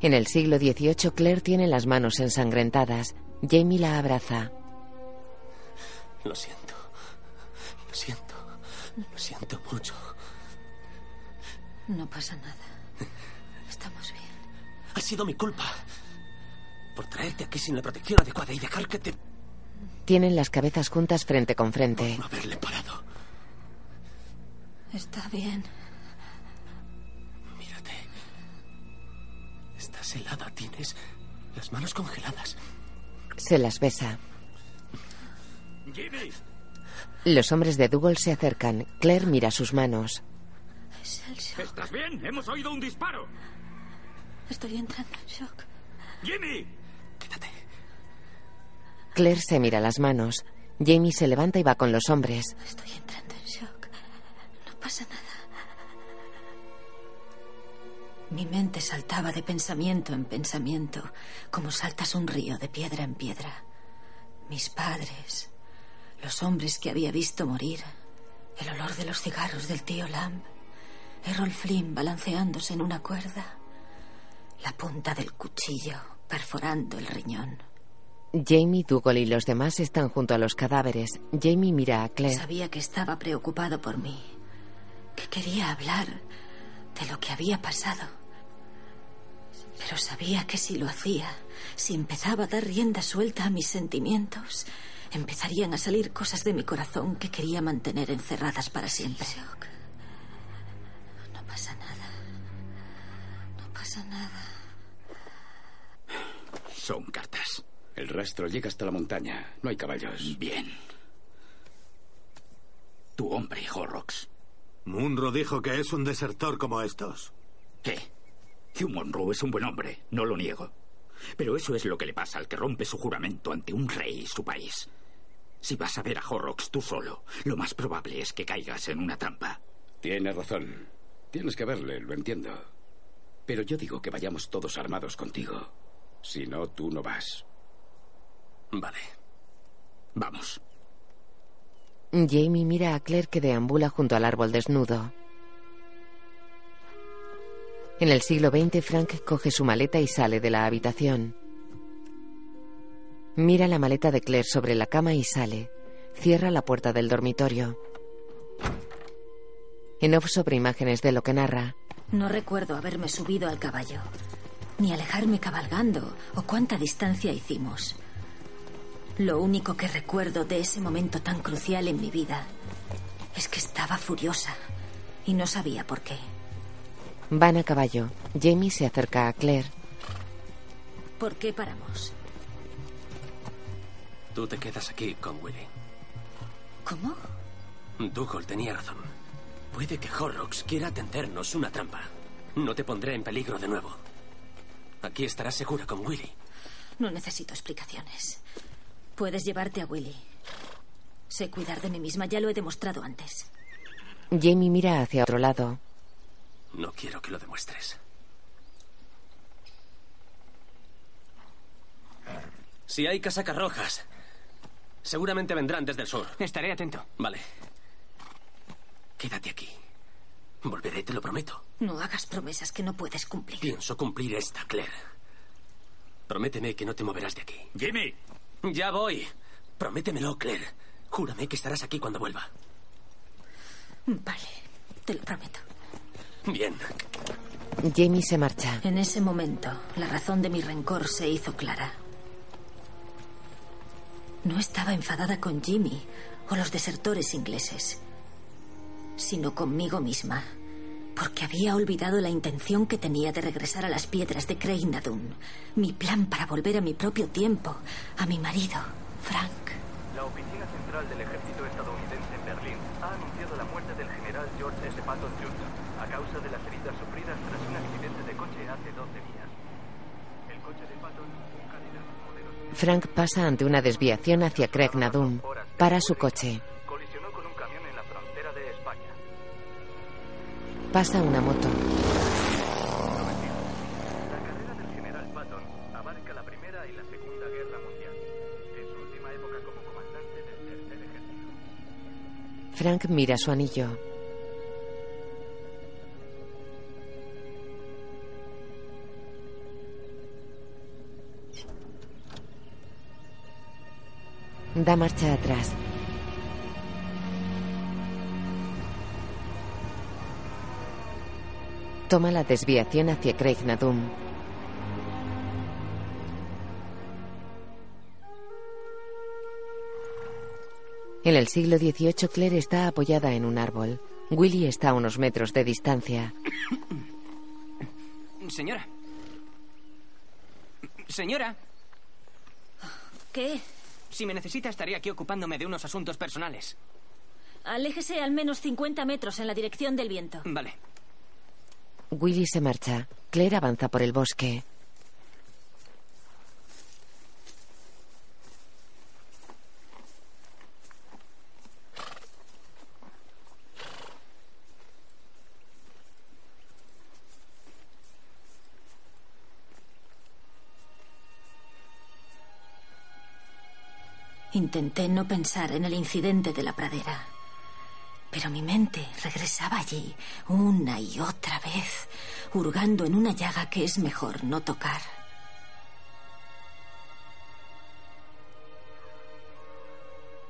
En el siglo dieciocho, Claire tiene las manos ensangrentadas. Jamie la abraza. Lo siento. Lo siento, lo siento mucho. No pasa nada. Estamos bien. Ha sido mi culpa por traerte aquí sin la protección adecuada y dejar que te... Tienen las cabezas juntas frente con frente. Por no haberle parado. Está bien. Mírate. Estás helada, tienes las manos congeladas. Se las besa. Jimmy. Los hombres de Dougal se acercan. Claire mira sus manos. Es el shock. ¿Estás bien? Hemos oído un disparo. Estoy entrando en shock. ¡Jamie! Quítate. Claire se mira las manos. Jamie se levanta y va con los hombres. Estoy entrando en shock. No pasa nada. Mi mente saltaba de pensamiento en pensamiento, como saltas un río de piedra en piedra. Mis padres, los hombres que había visto morir, el olor de los cigarros del tío Lamb, Errol Flynn balanceándose en una cuerda, la punta del cuchillo perforando el riñón. Jamie, Dougal y los demás están junto a los cadáveres. Jamie mira a Claire. Sabía que estaba preocupado por mí, que quería hablar de lo que había pasado. Pero sabía que si lo hacía, si empezaba a dar rienda suelta a mis sentimientos, empezarían a salir cosas de mi corazón que quería mantener encerradas para siempre. Shock. No pasa nada. No pasa nada. Son cartas. El rastro llega hasta la montaña. No hay caballos. Bien. Tu hombre, Horrocks. Munro dijo que es un desertor como estos. ¿Qué? Hugh Munro es un buen hombre, no lo niego. Pero eso es lo que le pasa al que rompe su juramento ante un rey y su país. Si vas a ver a Horrocks tú solo, lo más probable es que caigas en una trampa. Tienes razón. Tienes que verle, lo entiendo. Pero yo digo que vayamos todos armados contigo. Si no, tú no vas. Vale. Vamos. Jamie mira a Claire que deambula junto al árbol desnudo. En el siglo veinte, Frank coge su maleta y sale de la habitación. Mira la maleta de Claire sobre la cama y sale. Cierra la puerta del dormitorio. En off sobre imágenes de lo que narra. No recuerdo haberme subido al caballo, ni alejarme cabalgando, o cuánta distancia hicimos. Lo único que recuerdo de ese momento tan crucial en mi vida es que estaba furiosa y no sabía por qué. Van a caballo. Jamie se acerca a Claire. ¿Por qué paramos? Tú te quedas aquí con Willy. ¿Cómo? Dougal tenía razón. Puede que Horrocks quiera tendernos una trampa. No te pondré en peligro de nuevo. Aquí estarás segura con Willy. No necesito explicaciones. Puedes llevarte a Willy. Sé cuidar de mí misma, ya lo he demostrado antes. Jamie mira hacia otro lado. No quiero que lo demuestres. Si hay casacas rojas, seguramente vendrán desde el sur. Estaré atento. Vale. Quédate aquí. Volveré, te lo prometo. No hagas promesas que no puedes cumplir. Pienso cumplir esta, Claire. Prométeme que no te moverás de aquí. ¡Jamie! Ya voy. Prométemelo, Claire. Júrame que estarás aquí cuando vuelva. Vale, te lo prometo. Bien. Jamie se marcha. En ese momento, la razón de mi rencor se hizo clara. No estaba enfadada con Jamie o los desertores ingleses, sino conmigo misma, porque había olvidado la intención que tenía de regresar a las piedras de Craigh na Dun, mi plan para volver a mi propio tiempo, a mi marido, Frank. La Oficina Central del Ejército Estadounidense en Berlín ha anunciado la muerte del general George S. Patton junior a causa de las heridas sufridas tras un accidente de coche hace doce días. El coche de Patton, un candidato modelo... Frank pasa ante una desviación hacia Craigh na Dun. Para su coche. Colisionó con un camión en la frontera de España. Pasa una moto. La carrera del general Patton abarca la Primera y la Segunda Guerra Mundial. En su última época como comandante del Tercer Ejército. Frank mira su anillo. Da marcha atrás. Toma la desviación hacia Craigh na Dun. En el siglo dieciocho, Claire está apoyada en un árbol. Willy está a unos metros de distancia. Señora. Señora. ¿Qué? Si me necesita, estaré aquí ocupándome de unos asuntos personales. Aléjese al menos cincuenta metros en la dirección del viento. Vale. Willy se marcha. Claire avanza por el bosque. Intenté no pensar en el incidente de la pradera, pero mi mente regresaba allí una y otra vez, hurgando en una llaga que es mejor no tocar.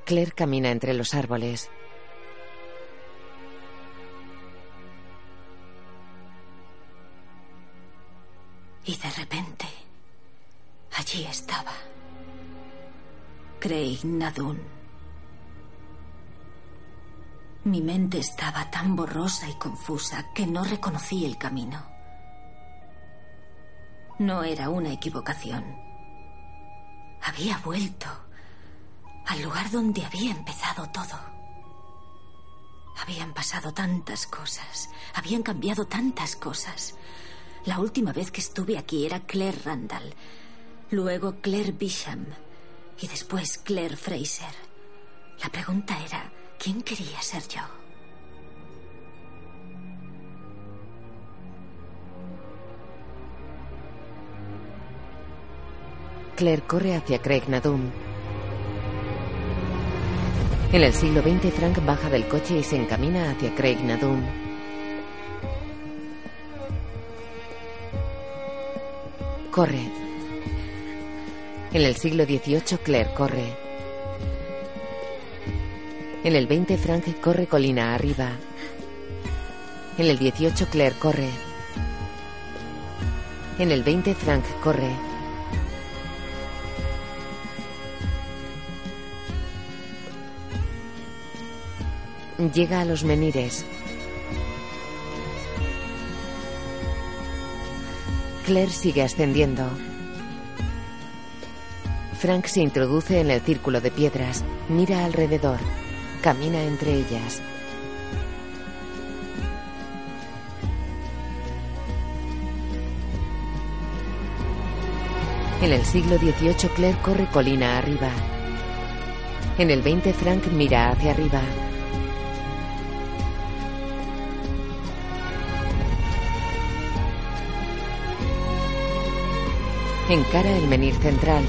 Claire camina entre los árboles. Y de repente, allí estaba Craigh na Dun. Mi mente estaba tan borrosa y confusa que no reconocí el camino. No era una equivocación. Había vuelto al lugar donde había empezado todo. Habían pasado tantas cosas, habían cambiado tantas cosas. La última vez que estuve aquí era Claire Randall, luego Claire Bisham y después Claire Fraser. La pregunta era, ¿quién quería ser yo? Claire corre hacia Craigh na Dun. En el siglo veinte, Frank baja del coche y se encamina hacia Craigh na Dun. Corre. En el siglo dieciocho, Claire corre. En el veinte, Frank corre colina arriba. En el dieciocho, Claire corre. En el veinte, Frank corre. Llega a los menires. Claire sigue ascendiendo. Frank se introduce en el círculo de piedras, mira alrededor, camina entre ellas. En el siglo dieciocho, Claire corre colina arriba. En el veinte, Frank mira hacia arriba. Encara el menhir central.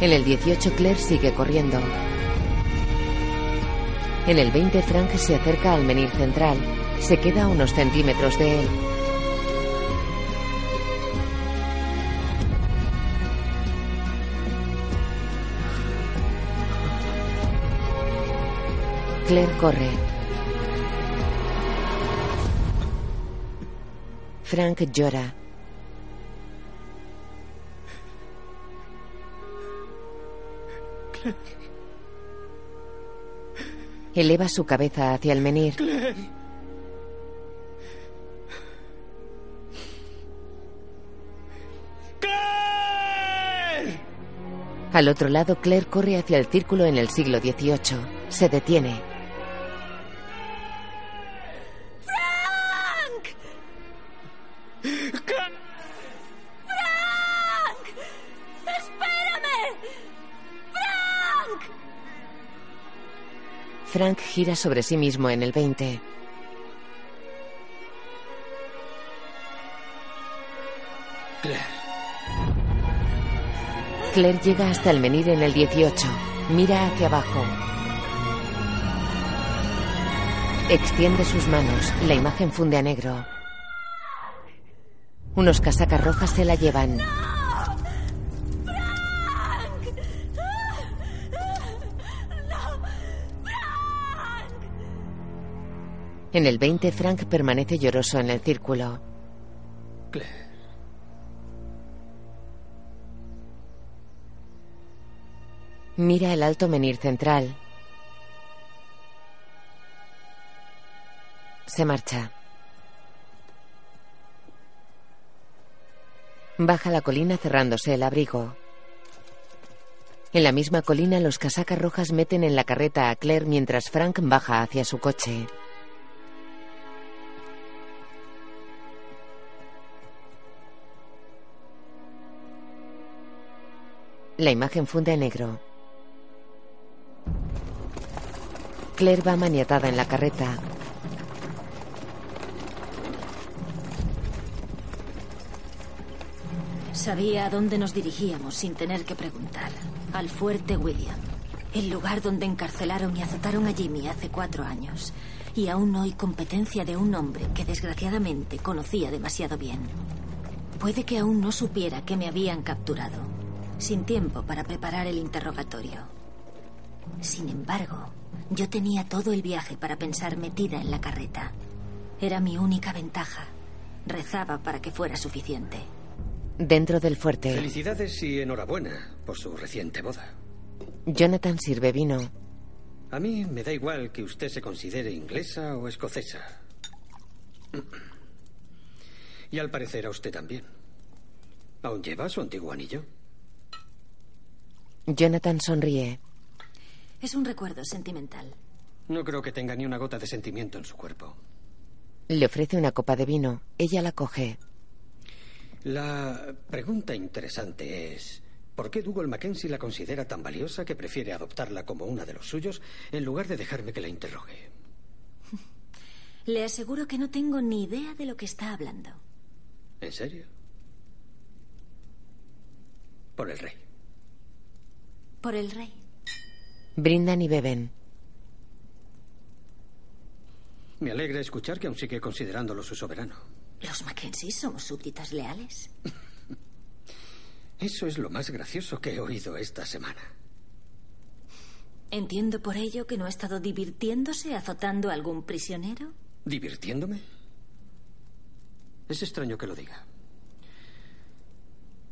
En el dieciocho, Claire sigue corriendo. En el veinte, Frank se acerca al menhir central. Se queda a unos centímetros de él. Claire corre. Frank llora. Eleva su cabeza hacia el menhir. Claire. ¡Claire! Al otro lado, Claire corre hacia el círculo en el siglo dieciocho. Se detiene. ¡Frank! ¡Claire! Frank gira sobre sí mismo en el veinte. Claire. Claire llega hasta el menhir en el dieciocho. Mira hacia abajo. Extiende sus manos. La imagen funde a negro. Unos casacas rojas se la llevan. En el veinte, Frank permanece lloroso en el círculo. Claire. Mira el alto menhir central. Se marcha. Baja la colina cerrándose el abrigo. En la misma colina, los casacas rojas meten en la carreta a Claire mientras Frank baja hacia su coche. La imagen funde en negro. Claire va maniatada en la carreta. Sabía a dónde nos dirigíamos sin tener que preguntar. Al Fuerte William, el lugar donde encarcelaron y azotaron a Jamie hace cuatro años. Y aún hoy competencia de un hombre que desgraciadamente conocía demasiado bien. Puede que aún no supiera que me habían capturado, sin tiempo para preparar el interrogatorio. Sin embargo, yo tenía todo el viaje para pensar metida en la carreta. Era mi única ventaja. Rezaba para que fuera suficiente. Dentro del fuerte. Felicidades y enhorabuena por su reciente boda. Jonathan sirve vino. A mí me da igual que usted se considere inglesa o escocesa. Y al parecer a usted también. ¿Aún lleva su antiguo anillo? Jonathan sonríe. Es un recuerdo sentimental. No creo que tenga ni una gota de sentimiento en su cuerpo. Le ofrece una copa de vino. Ella la coge. La pregunta interesante es... ¿por qué Dougal Mackenzie la considera tan valiosa que prefiere adoptarla como una de los suyos en lugar de dejarme que la interrogue? Le aseguro que no tengo ni idea de lo que está hablando. ¿En serio? Por el rey. Por el rey. Brindan y beben. Me alegra escuchar que aún sigue considerándolo su soberano. Los Mackenzie somos súbditas leales. Eso es lo más gracioso que he oído esta semana. Entiendo por ello que no ha estado divirtiéndose azotando a algún prisionero. ¿Divirtiéndome? Es extraño que lo diga.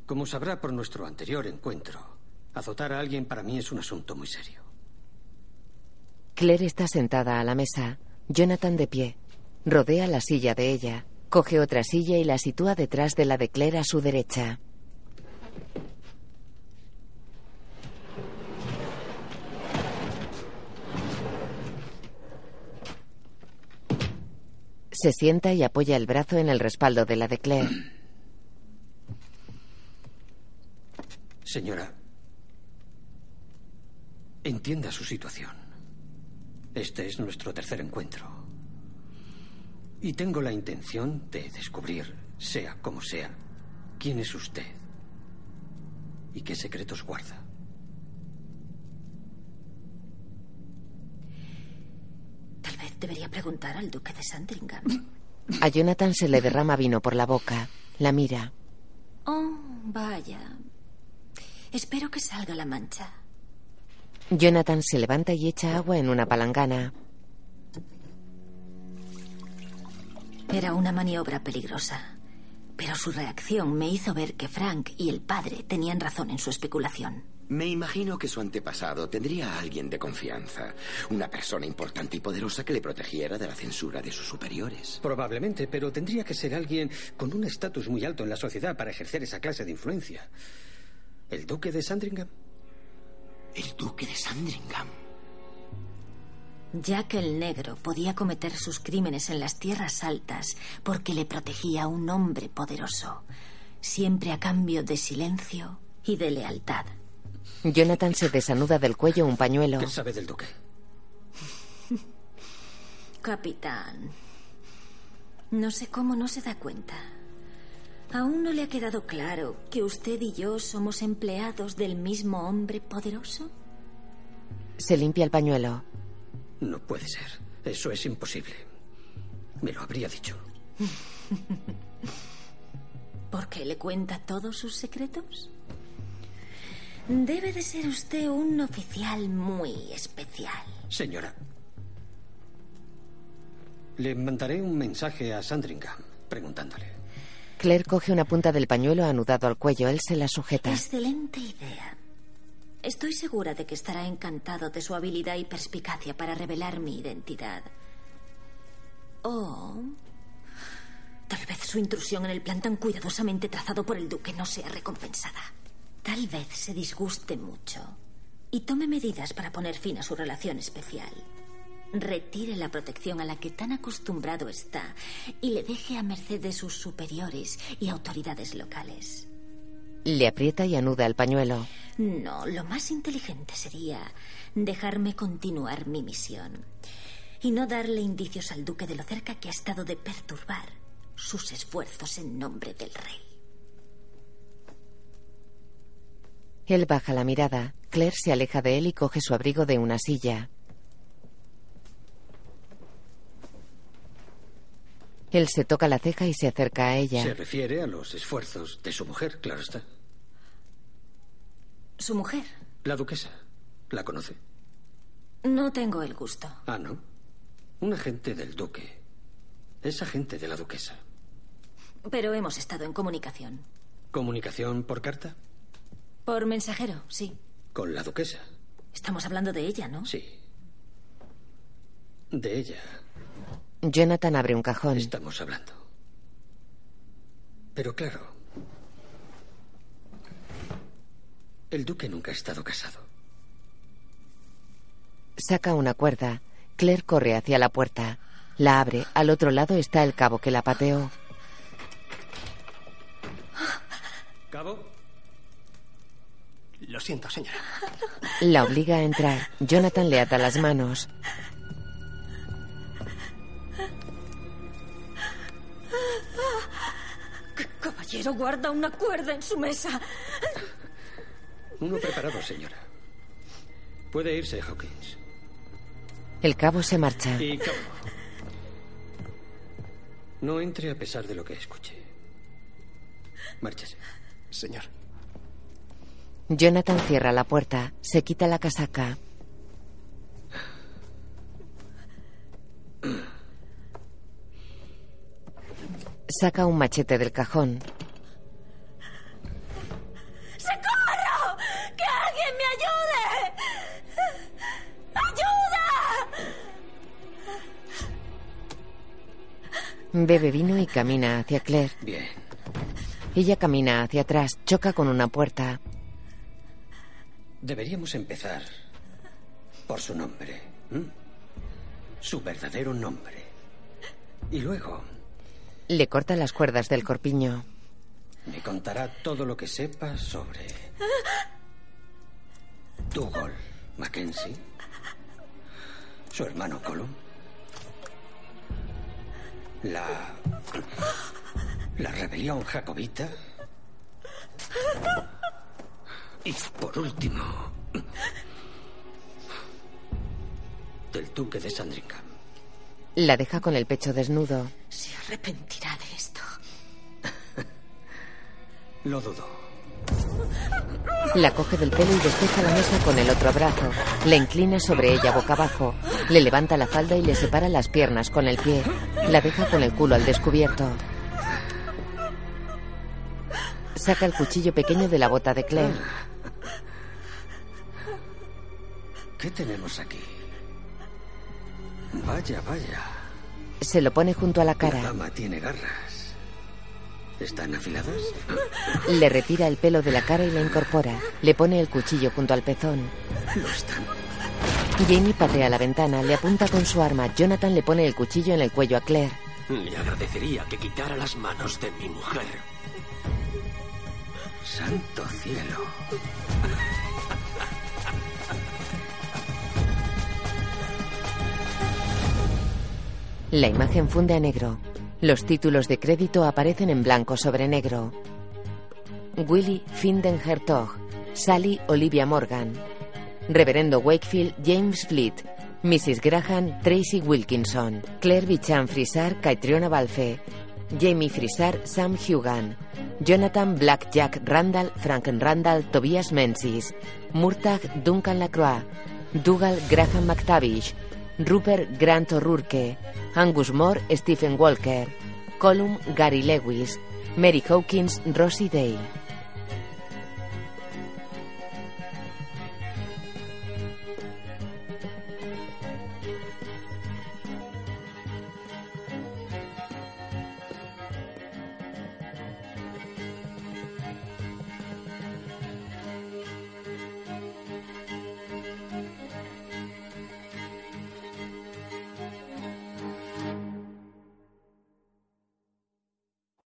Como sabrá por nuestro anterior encuentro, azotar a alguien para mí es un asunto muy serio. Claire está sentada a la mesa, Jonathan de pie. Rodea la silla de ella, coge otra silla y la sitúa detrás de la de Claire a su derecha. Se sienta y apoya el brazo en el respaldo de la de Claire. Señora, entienda su situación. Este es nuestro tercer encuentro. Y tengo la intención de descubrir, sea como sea, quién es usted y qué secretos guarda. Tal vez debería preguntar al duque de Sandringham. A Jonathan se le derrama vino por la boca. La mira. Oh, vaya. Espero que salga la mancha. Jonathan se levanta y echa agua en una palangana. Era una maniobra peligrosa, pero su reacción me hizo ver que Frank y el padre tenían razón en su especulación. Me imagino que su antepasado tendría a alguien de confianza, una persona importante y poderosa que le protegiera de la censura de sus superiores. Probablemente, pero tendría que ser alguien con un estatus muy alto en la sociedad para ejercer esa clase de influencia. ¿El duque de Sandringham? El duque de Sandringham. Jack el Negro podía cometer sus crímenes en las tierras altas porque le protegía a un hombre poderoso, siempre a cambio de silencio y de lealtad. Jonathan se desanuda del cuello un pañuelo. ¿Qué sabe del duque? Capitán, no sé cómo no se da cuenta. ¿Aún no le ha quedado claro que usted y yo somos empleados del mismo hombre poderoso? Se limpia el pañuelo. No puede ser. Eso es imposible. Me lo habría dicho. ¿Por qué le cuenta todos sus secretos? Debe de ser usted un oficial muy especial. Señora, le mandaré un mensaje a Sandringham preguntándole. Claire coge una punta del pañuelo anudado al cuello. Él se la sujeta. Excelente idea. Estoy segura de que estará encantado de su habilidad y perspicacia para revelar mi identidad. O tal vez su intrusión en el plan tan cuidadosamente trazado por el duque no sea recompensada. Tal vez se disguste mucho y tome medidas para poner fin a su relación especial. Retire la protección a la que tan acostumbrado está y le deje a merced de sus superiores y autoridades locales. Le aprieta y anuda el pañuelo. No, lo más inteligente sería dejarme continuar mi misión y no darle indicios al duque de lo cerca que ha estado de perturbar sus esfuerzos en nombre del rey. Él baja la mirada. Claire se aleja de él y coge su abrigo de una silla. Él se toca la ceja y se acerca a ella. Se refiere a los esfuerzos de su mujer, claro está. ¿Su mujer? La duquesa. ¿La conoce? No tengo el gusto. Ah, ¿no? Un agente del duque. Es agente de la duquesa. Pero hemos estado en comunicación. ¿Comunicación por carta? Por mensajero, sí. ¿Con la duquesa? Estamos hablando de ella, ¿no? Sí. De ella. Jonathan abre un cajón. Estamos hablando. Pero claro, el duque nunca ha estado casado. Saca una cuerda. Claire corre hacia la puerta. La abre. Al otro lado está el cabo que la pateó. ¿Cabo? Lo siento, señora. La obliga a entrar. Jonathan le ata las manos. Caballero, guarda una cuerda en su mesa. Uno preparado, señora. Puede irse, Hawkins. El cabo se marcha. Y cabo, no entre a pesar de lo que escuche. Márchese, señor. Jonathan cierra la puerta. Se quita la casaca. Saca un machete del cajón. ¡Socorro! ¡Que alguien me ayude! ¡Ayuda! Bebe vino y camina hacia Claire. Bien. Ella camina hacia atrás, choca con una puerta. Deberíamos empezar por su nombre, ¿eh? Su verdadero nombre. Y luego... Le corta las cuerdas del corpiño. Me contará todo lo que sepa sobre Dougal MacKenzie, su hermano Colum, la la rebelión jacobita y, por último, del duque de Sandringham. La deja con el pecho desnudo. Se arrepentirá de esto. Lo dudo. La coge del pelo y despeja la mesa con el otro brazo. La inclina sobre ella boca abajo. Le levanta la falda y le separa las piernas con el pie. La deja con el culo al descubierto. Saca el cuchillo pequeño de la bota de Claire. ¿Qué tenemos aquí? Vaya, vaya. Se lo pone junto a la cara. La dama tiene garras. ¿Están afiladas? Le retira el pelo de la cara y la incorpora. Le pone el cuchillo junto al pezón. Lo están. Jamie patea la ventana, le apunta con su arma. Jonathan le pone el cuchillo en el cuello a Claire. Le agradecería que quitara las manos de mi mujer. ¡Santo cielo! La imagen funde a negro. Los títulos de crédito aparecen en blanco sobre negro. Willy Finden Hertog, Sally Olivia Morgan, Reverendo Wakefield James Fleet, missus Graham Tracy Wilkinson, Claire Bichan Frisar Caitriona Balfe, Jamie Frisar Sam Hugan, Jonathan Black Jack Randall Frank Randall Tobias Menzies, Murtagh Duncan Lacroix, Dougal Graham McTavish, Rupert Grant O'Rourke, Angus Moore Stephen Walker, Colum Gary Lewis, Mary Hawkins Rosie Day.